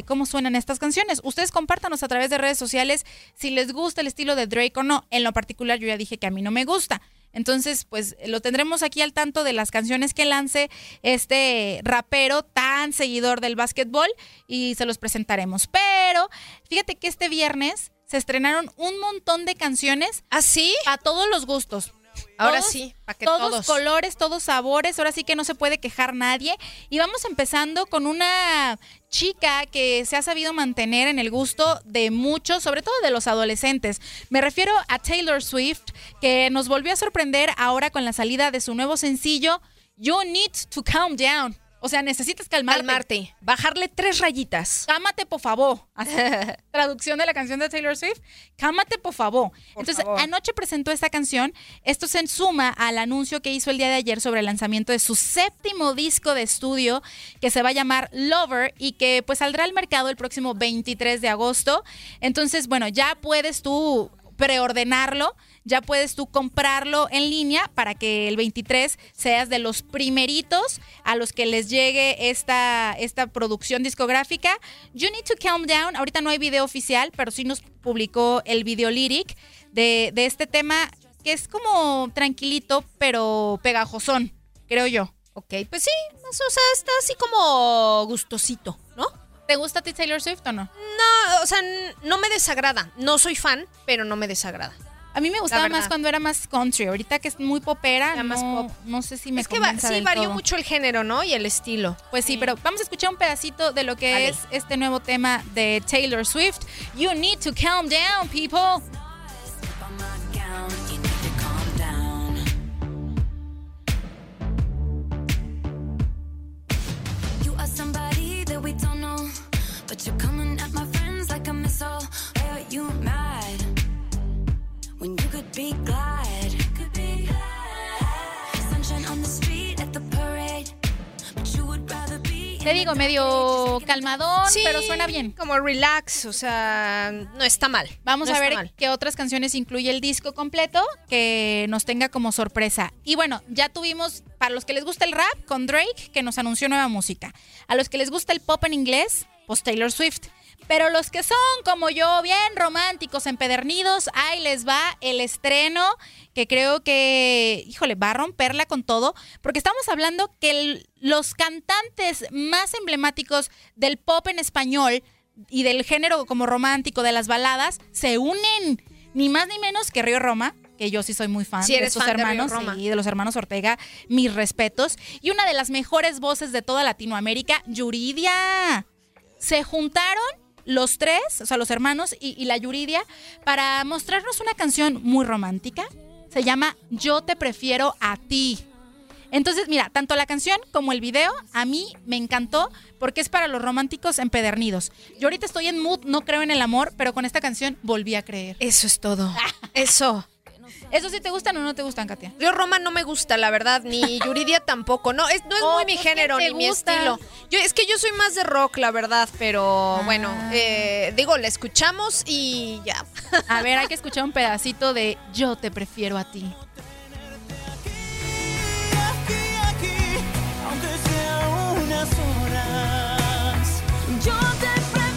cómo suenan estas canciones. Ustedes compártanos a través de redes sociales si les gusta el estilo de Drake o no. En lo particular yo ya dije que a mí no me gusta. Entonces pues lo tendremos aquí al tanto de las canciones que lance este rapero tan seguidor del básquetbol y se los presentaremos. Pero fíjate que este viernes se estrenaron un montón de canciones. ¿Ah, sí? A todos los gustos. Ahora sí, para que todos colores, todos sabores, ahora sí que no se puede quejar nadie. Y vamos empezando con una chica que se ha sabido mantener en el gusto de muchos, sobre todo de los adolescentes. Me refiero a Taylor Swift, que nos volvió a sorprender ahora con la salida de su nuevo sencillo, You Need to Calm Down. O sea, necesitas calmarte. Bajarle 3 rayitas. Cámate, por favor. Traducción de la canción de Taylor Swift. Cámate, por favor. Anoche presentó esta canción. Esto se suma al anuncio que hizo el día de ayer sobre el lanzamiento de su séptimo disco de estudio, que se va a llamar Lover y que pues saldrá al mercado el próximo 23 de agosto. Entonces, bueno, ya puedes tú preordenarlo. Ya puedes tú comprarlo en línea para que el 23 seas de los primeritos a los que les llegue esta producción discográfica. You Need to Calm Down. Ahorita no hay video oficial, pero sí nos publicó el video lyric de este tema, que es como tranquilito, pero pegajosón, creo yo. Ok, pues sí, o sea, está así como gustosito, ¿no? ¿Te gusta a ti Taylor Swift o no? No, o sea, no me desagrada. No soy fan, pero no me desagrada. A mí me gustaba más cuando era más country. Ahorita que es muy popera, no, más pop. No sé si me convence. Es que sí varió mucho el género, ¿no? Y el estilo. Pues sí, pero vamos a escuchar un pedacito de lo que es este nuevo tema de Taylor Swift. You need to calm down, people. You are somebody that we don't know, but you're coming at my friends like a missile. Why are you mad? When you could be glad, sunshine on the street at the parade, but you would rather be. Te digo, medio calmadón, sí, pero suena bien. Como relax, o sea, no está mal. Vamos a ver qué otras canciones incluye el disco completo que nos tenga como sorpresa. Y bueno, ya tuvimos, para los que les gusta el rap, con Drake, que nos anunció nueva música. A los que les gusta el pop en inglés, pues Taylor Swift. Pero los que son como yo, bien románticos, empedernidos, ahí les va el estreno que creo que, híjole, va a romperla con todo, porque estamos hablando que los cantantes más emblemáticos del pop en español y del género como romántico de las baladas se unen, ni más ni menos que Río Roma, que yo sí soy muy fan de estos hermanos y de los hermanos Ortega, mis respetos, y una de las mejores voces de toda Latinoamérica, Yuridia. Se juntaron los tres, o sea, los hermanos y la Yuridia, para mostrarnos una canción muy romántica. Se llama Yo te prefiero a ti. Entonces, mira, tanto la canción como el video a mí me encantó porque es para los románticos empedernidos. Yo ahorita estoy en mood, no creo en el amor, pero con esta canción volví a creer. Eso es todo. Eso. ¿Eso sí te gustan o no te gustan, Katia? Yo Roma no me gusta, la verdad, ni Yuridia tampoco. No, no es muy mi género ni mi estilo. Es que yo soy más de rock, la verdad, pero bueno, digo, la escuchamos y ya. A ver, hay que escuchar un pedacito de Yo te prefiero a ti. Yo te prefiero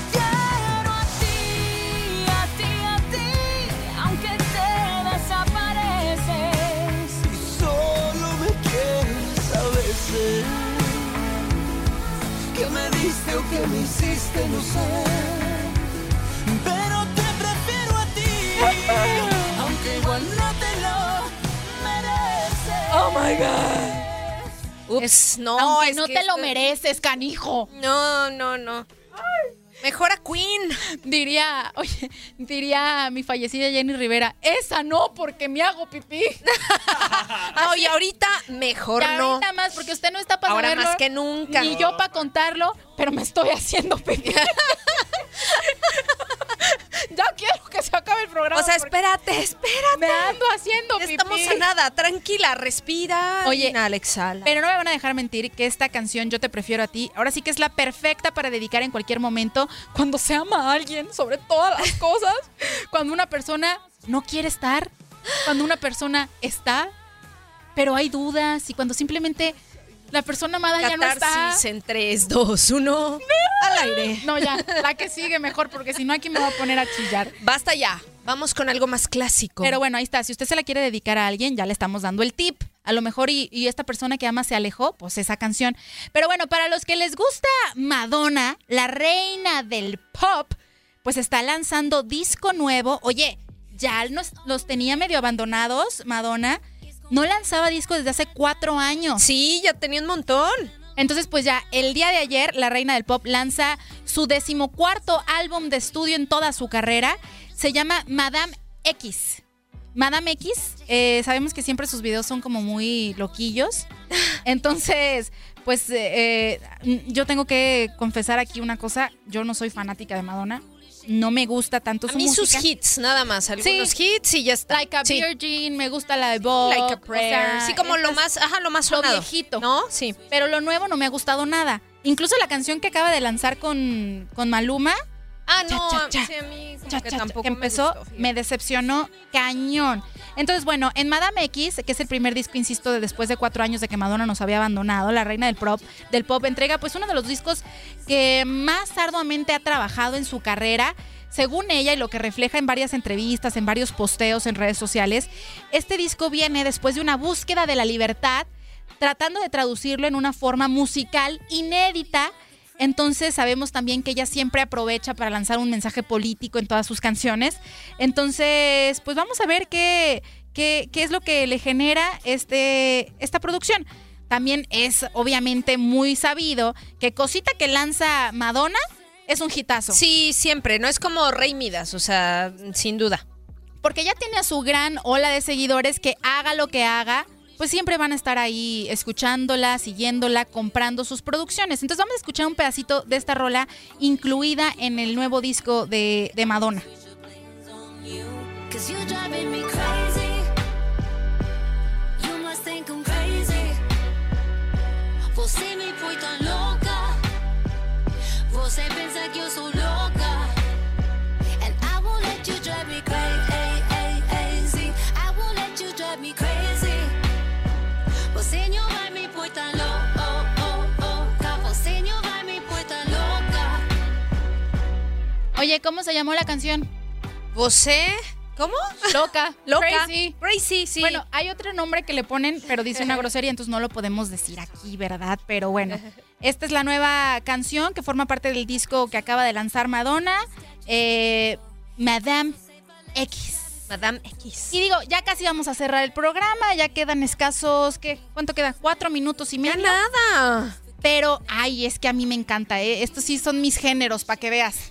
a ti, a ti, aunque te desapareces. Y solo me quieres a veces. ¿Qué me diste o qué me hiciste? No sé. Pero te prefiero a ti, aunque igual no te lo mereces. Oh my God. Ups, no, aunque es no que te lo mereces, canijo. No. Ay. Mejor a Queen. Diría mi fallecida Jenny Rivera, esa no, porque me hago pipí. No, y ahorita mejor y no. Ahorita más, porque usted no está para ahora saberlo, más que nunca. Ni yo para contarlo, pero me estoy haciendo pipí. Ya quiero que se acabe el programa. O sea, espérate. Me ando haciendo pipí. Estamos a nada, tranquila, respira. Oye, exhala. Pero no me van a dejar mentir que esta canción Yo te prefiero a ti, ahora sí que es la perfecta para dedicar en cualquier momento, cuando se ama a alguien, sobre todas las cosas. Cuando una persona no quiere estar, cuando una persona está, pero hay dudas, y cuando simplemente la persona amada ya no está. Catarsis en 3, 2, 1. Al aire. No, ya. La que sigue mejor, porque si no aquí me voy a poner a chillar. Basta ya. Vamos con algo más clásico. Pero bueno, ahí está. Si usted se la quiere dedicar a alguien, ya le estamos dando el tip. A lo mejor y esta persona que ama se alejó, pues esa canción. Pero bueno, para los que les gusta Madonna, la reina del pop, pues está lanzando disco nuevo. Oye, ya los tenía medio abandonados, Madonna. No lanzaba disco desde hace 4 años. Sí, ya tenía un montón. Entonces, pues ya, el día de ayer, la reina del pop lanza su 14º álbum de estudio en toda su carrera. Se llama Madame X. Madame X, sabemos que siempre sus videos son como muy loquillos. Entonces, pues, yo tengo que confesar aquí una cosa. Yo no soy fanática de Madonna. No me gusta tanto su música. A mí sus hits, nada más. Algunos hits y ya está. Like a Virgin, me gusta la de Bob. Like a Prayer. O sea, sí, como lo más sonado. Lo viejito. ¿No? Sí. Pero lo nuevo no me ha gustado nada. Incluso la canción que acaba de lanzar con Maluma. Ah, no, sí, a mí que tampoco que empezó, me gustó, me decepcionó cañón. Entonces, bueno, en Madame X, que es el primer disco, insisto, de después de 4 años de que Madonna nos había abandonado, la reina del pop entrega pues uno de los discos que más arduamente ha trabajado en su carrera, según ella, y lo que refleja en varias entrevistas, en varios posteos en redes sociales. Este disco viene después de una búsqueda de la libertad, tratando de traducirlo en una forma musical inédita. Entonces sabemos también que ella siempre aprovecha para lanzar un mensaje político en todas sus canciones. Entonces, pues vamos a ver qué es lo que le genera esta producción. También es obviamente muy sabido que cosita que lanza Madonna es un hitazo. Sí, siempre, no es como Rey Midas, o sea, sin duda. Porque ya tiene a su gran ola de seguidores que haga lo que haga, pues siempre van a estar ahí escuchándola, siguiéndola, comprando sus producciones. Entonces vamos a escuchar un pedacito de esta rola incluida en el nuevo disco de Madonna. ¿Cómo se llamó la canción? ¿Vosé? ¿Cómo? Loca. Loca. Crazy. Crazy, sí. Bueno, hay otro nombre que le ponen, pero dice una grosería, entonces no lo podemos decir aquí, ¿verdad? Pero bueno, esta es la nueva canción que forma parte del disco que acaba de lanzar Madonna, Madame X. Madame X. Y digo, ya casi vamos a cerrar el programa, ya quedan escasos, ¿qué? ¿Cuánto queda? 4 minutos y medio. ¡Ya nada! Pero, ay, es que a mí me encanta, ¿eh? Estos sí son mis géneros, para que veas.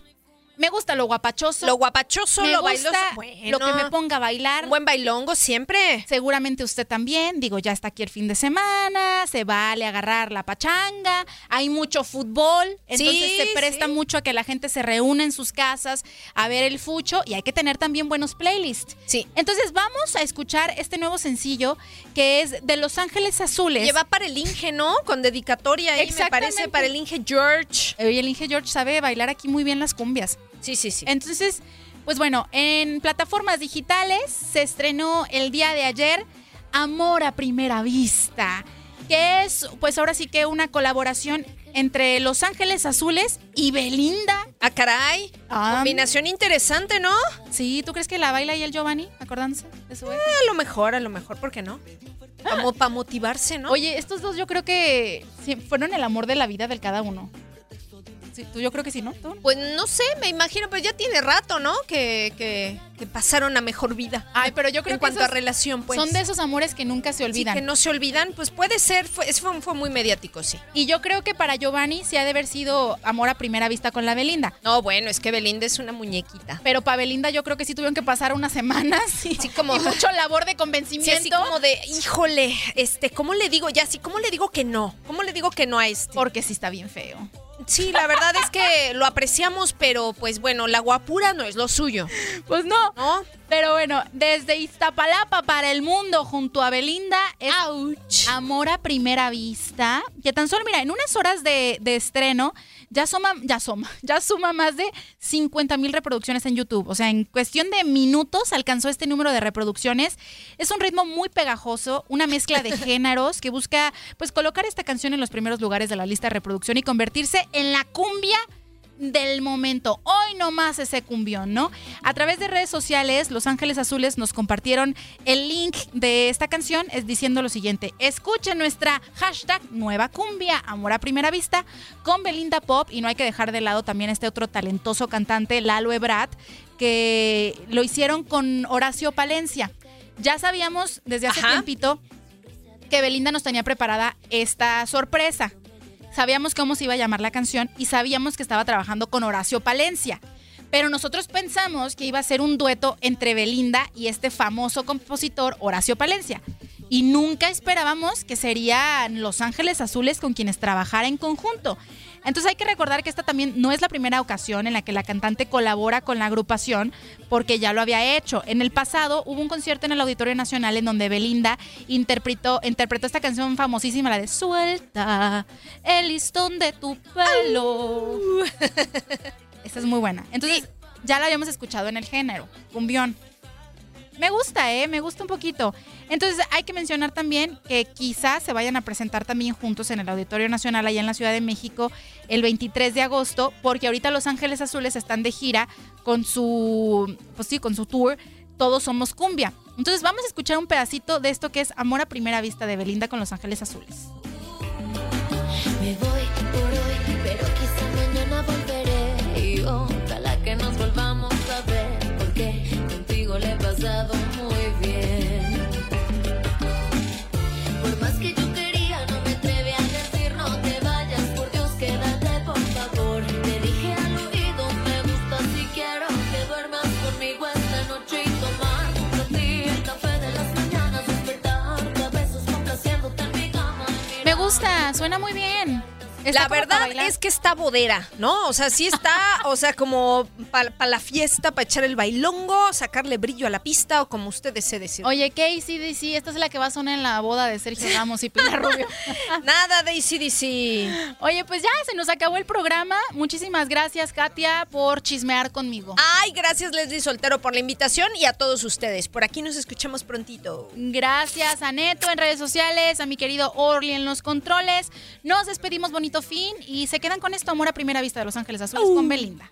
Me gusta lo guapachoso. Lo guapachoso, lo bailoso. Bueno, lo que me ponga a bailar. Un buen bailongo siempre. Seguramente usted también. Digo, ya está aquí el fin de semana, se vale agarrar la pachanga, hay mucho fútbol, entonces sí, se presta mucho a que la gente se reúna en sus casas a ver el fucho y hay que tener también buenos playlists. Sí. Entonces vamos a escuchar este nuevo sencillo que es de Los Ángeles Azules. Lleva para el Inge, ¿no? Con dedicatoria ahí, me parece, para el Inge George. Oye, el Inge George sabe bailar aquí muy bien las cumbias. Sí, sí, sí. Entonces, pues bueno, en plataformas digitales se estrenó el día de ayer Amor a Primera Vista, que es, pues ahora sí que una colaboración entre Los Ángeles Azules y Belinda. ¡Ah, caray! Combinación interesante, ¿no? Sí, ¿tú crees que la baila y el Giovanni, acordándose de su vez? A lo mejor, ¿por qué no? Como para motivarse, ¿no? Oye, estos dos yo creo que fueron el amor de la vida del cada uno. Sí, yo creo que sí, ¿no? ¿Tú? Pues no sé, me imagino, pero ya tiene rato, ¿no? Que pasaron a mejor vida. Ay, pero yo creo que en cuanto a relación, pues. Son de esos amores que nunca se olvidan. Sí, que no se olvidan, pues puede ser, fue muy mediático, sí. Y yo creo que para Giovanni sí ha de haber sido amor a primera vista con la Belinda. No, bueno, es que Belinda es una muñequita. Pero para Belinda yo creo que sí tuvieron que pasar unas semanas y mucho labor de convencimiento. Sí, así como de, híjole, ¿cómo le digo ya? Sí, ¿cómo le digo que no? ¿Cómo le digo que no a este? Porque sí está bien feo. Sí, la verdad es que lo apreciamos, pero pues bueno, la guapura no es lo suyo. Pues no, ¿no? Pero bueno, desde Iztapalapa para el mundo junto a Belinda es Amor a Primera Vista, que tan solo, mira, en unas horas de estreno ya suma más de 50,000 reproducciones en YouTube. O sea, en cuestión de minutos alcanzó este número de reproducciones. Es un ritmo muy pegajoso, una mezcla de géneros que busca, pues, colocar esta canción en los primeros lugares de la lista de reproducción y convertirse en la cumbia del momento. Hoy nomás ese cumbión, ¿no? A través de redes sociales, Los Ángeles Azules nos compartieron el link de esta canción diciendo lo siguiente: escuchen nuestra hashtag nueva cumbia, Amor a Primera Vista, con Belinda Pop, y no hay que dejar de lado también este otro talentoso cantante, Lalo Ebrard, que lo hicieron con Horacio Palencia. Ya sabíamos desde hace tiempito que Belinda nos tenía preparada esta sorpresa. Sabíamos cómo se iba a llamar la canción y sabíamos que estaba trabajando con Horacio Palencia. Pero nosotros pensamos que iba a ser un dueto entre Belinda y este famoso compositor Horacio Palencia. Y nunca esperábamos que serían Los Ángeles Azules con quienes trabajara en conjunto. Entonces hay que recordar que esta también no es la primera ocasión en la que la cantante colabora con la agrupación, porque ya lo había hecho. En el pasado hubo un concierto en el Auditorio Nacional en donde Belinda interpretó esta canción famosísima, la de Suelta el listón de tu pelo. Esta es muy buena. Entonces ya la habíamos escuchado en el género cumbión. Me gusta, me gusta un poquito. Entonces hay que mencionar también que quizás se vayan a presentar también juntos en el Auditorio Nacional allá en la Ciudad de México el 23 de agosto, porque ahorita Los Ángeles Azules están de gira con su, con su tour Todos Somos Cumbia. Entonces vamos a escuchar un pedacito de esto que es Amor a Primera Vista de Belinda con Los Ángeles Azules. Me voy por hoy, pero quizá mañana volveré, y ojalá que nos volvamos a ver, porque contigo le he pasado muy bien. Por más que yo quería, no me atreví a decir no te vayas, por Dios quédate por favor. Te dije al oído, me gusta si quiero que duermas conmigo esta noche y tomar junto a ti el café de las mañanas, despertarte a besos complaciéndote en mi cama. Me gusta, suena muy bien. La verdad es que está bodera, ¿no? O sea, sí está, o sea, como para la fiesta, para echar el bailongo, sacarle brillo a la pista o como ustedes se deciden. Oye, ¿qué ACDC? Esta es la que va a sonar en la boda de Sergio Ramos y Pilar Rubio. Nada de ACDC. Oye, pues ya se nos acabó el programa. Muchísimas gracias, Katia, por chismear conmigo. Ay, gracias, Leslie Soltero, por la invitación y a todos ustedes. Por aquí nos escuchamos prontito. Gracias a Neto en redes sociales, a mi querido Orly en los controles. Nos despedimos, bonito fin, y se quedan con esto, Amor a Primera Vista de Los Ángeles Azules con Belinda.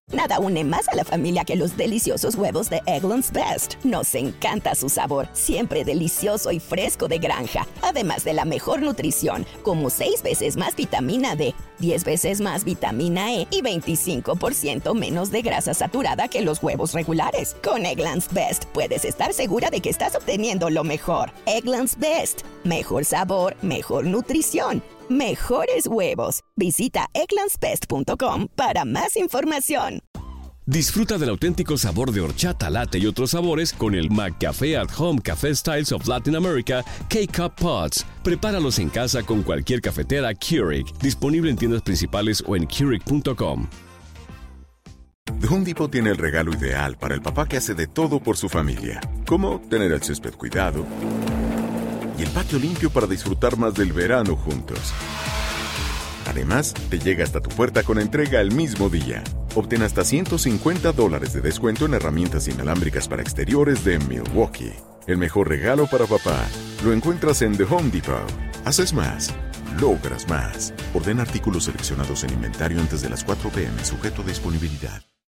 Nada une más a la familia que los deliciosos huevos de Eggland's Best. Nos encanta su sabor, siempre delicioso y fresco de granja. Además de la mejor nutrición, como 6 veces más vitamina D, 10 veces más vitamina E y 25% menos de grasa saturada que los huevos regulares. Con Eggland's Best puedes estar segura de que estás obteniendo lo mejor. Eggland's Best. Mejor sabor, mejor nutrición. Mejores huevos. Visita egglandsbest.com para más información. Disfruta del auténtico sabor de horchata, latte y otros sabores con el McCafé at Home Café Styles of Latin America K-Cup Pods. Prepáralos en casa con cualquier cafetera Keurig. Disponible en tiendas principales o en Keurig.com. The Home Depot tiene el regalo ideal para el papá que hace de todo por su familia. Como tener el césped cuidado y el patio limpio para disfrutar más del verano juntos. Además, te llega hasta tu puerta con entrega el mismo día. Obtén hasta $150 de descuento en herramientas inalámbricas para exteriores de Milwaukee. El mejor regalo para papá lo encuentras en The Home Depot. Haces más, logras más. Ordena artículos seleccionados en inventario antes de las 4 p.m. sujeto a disponibilidad.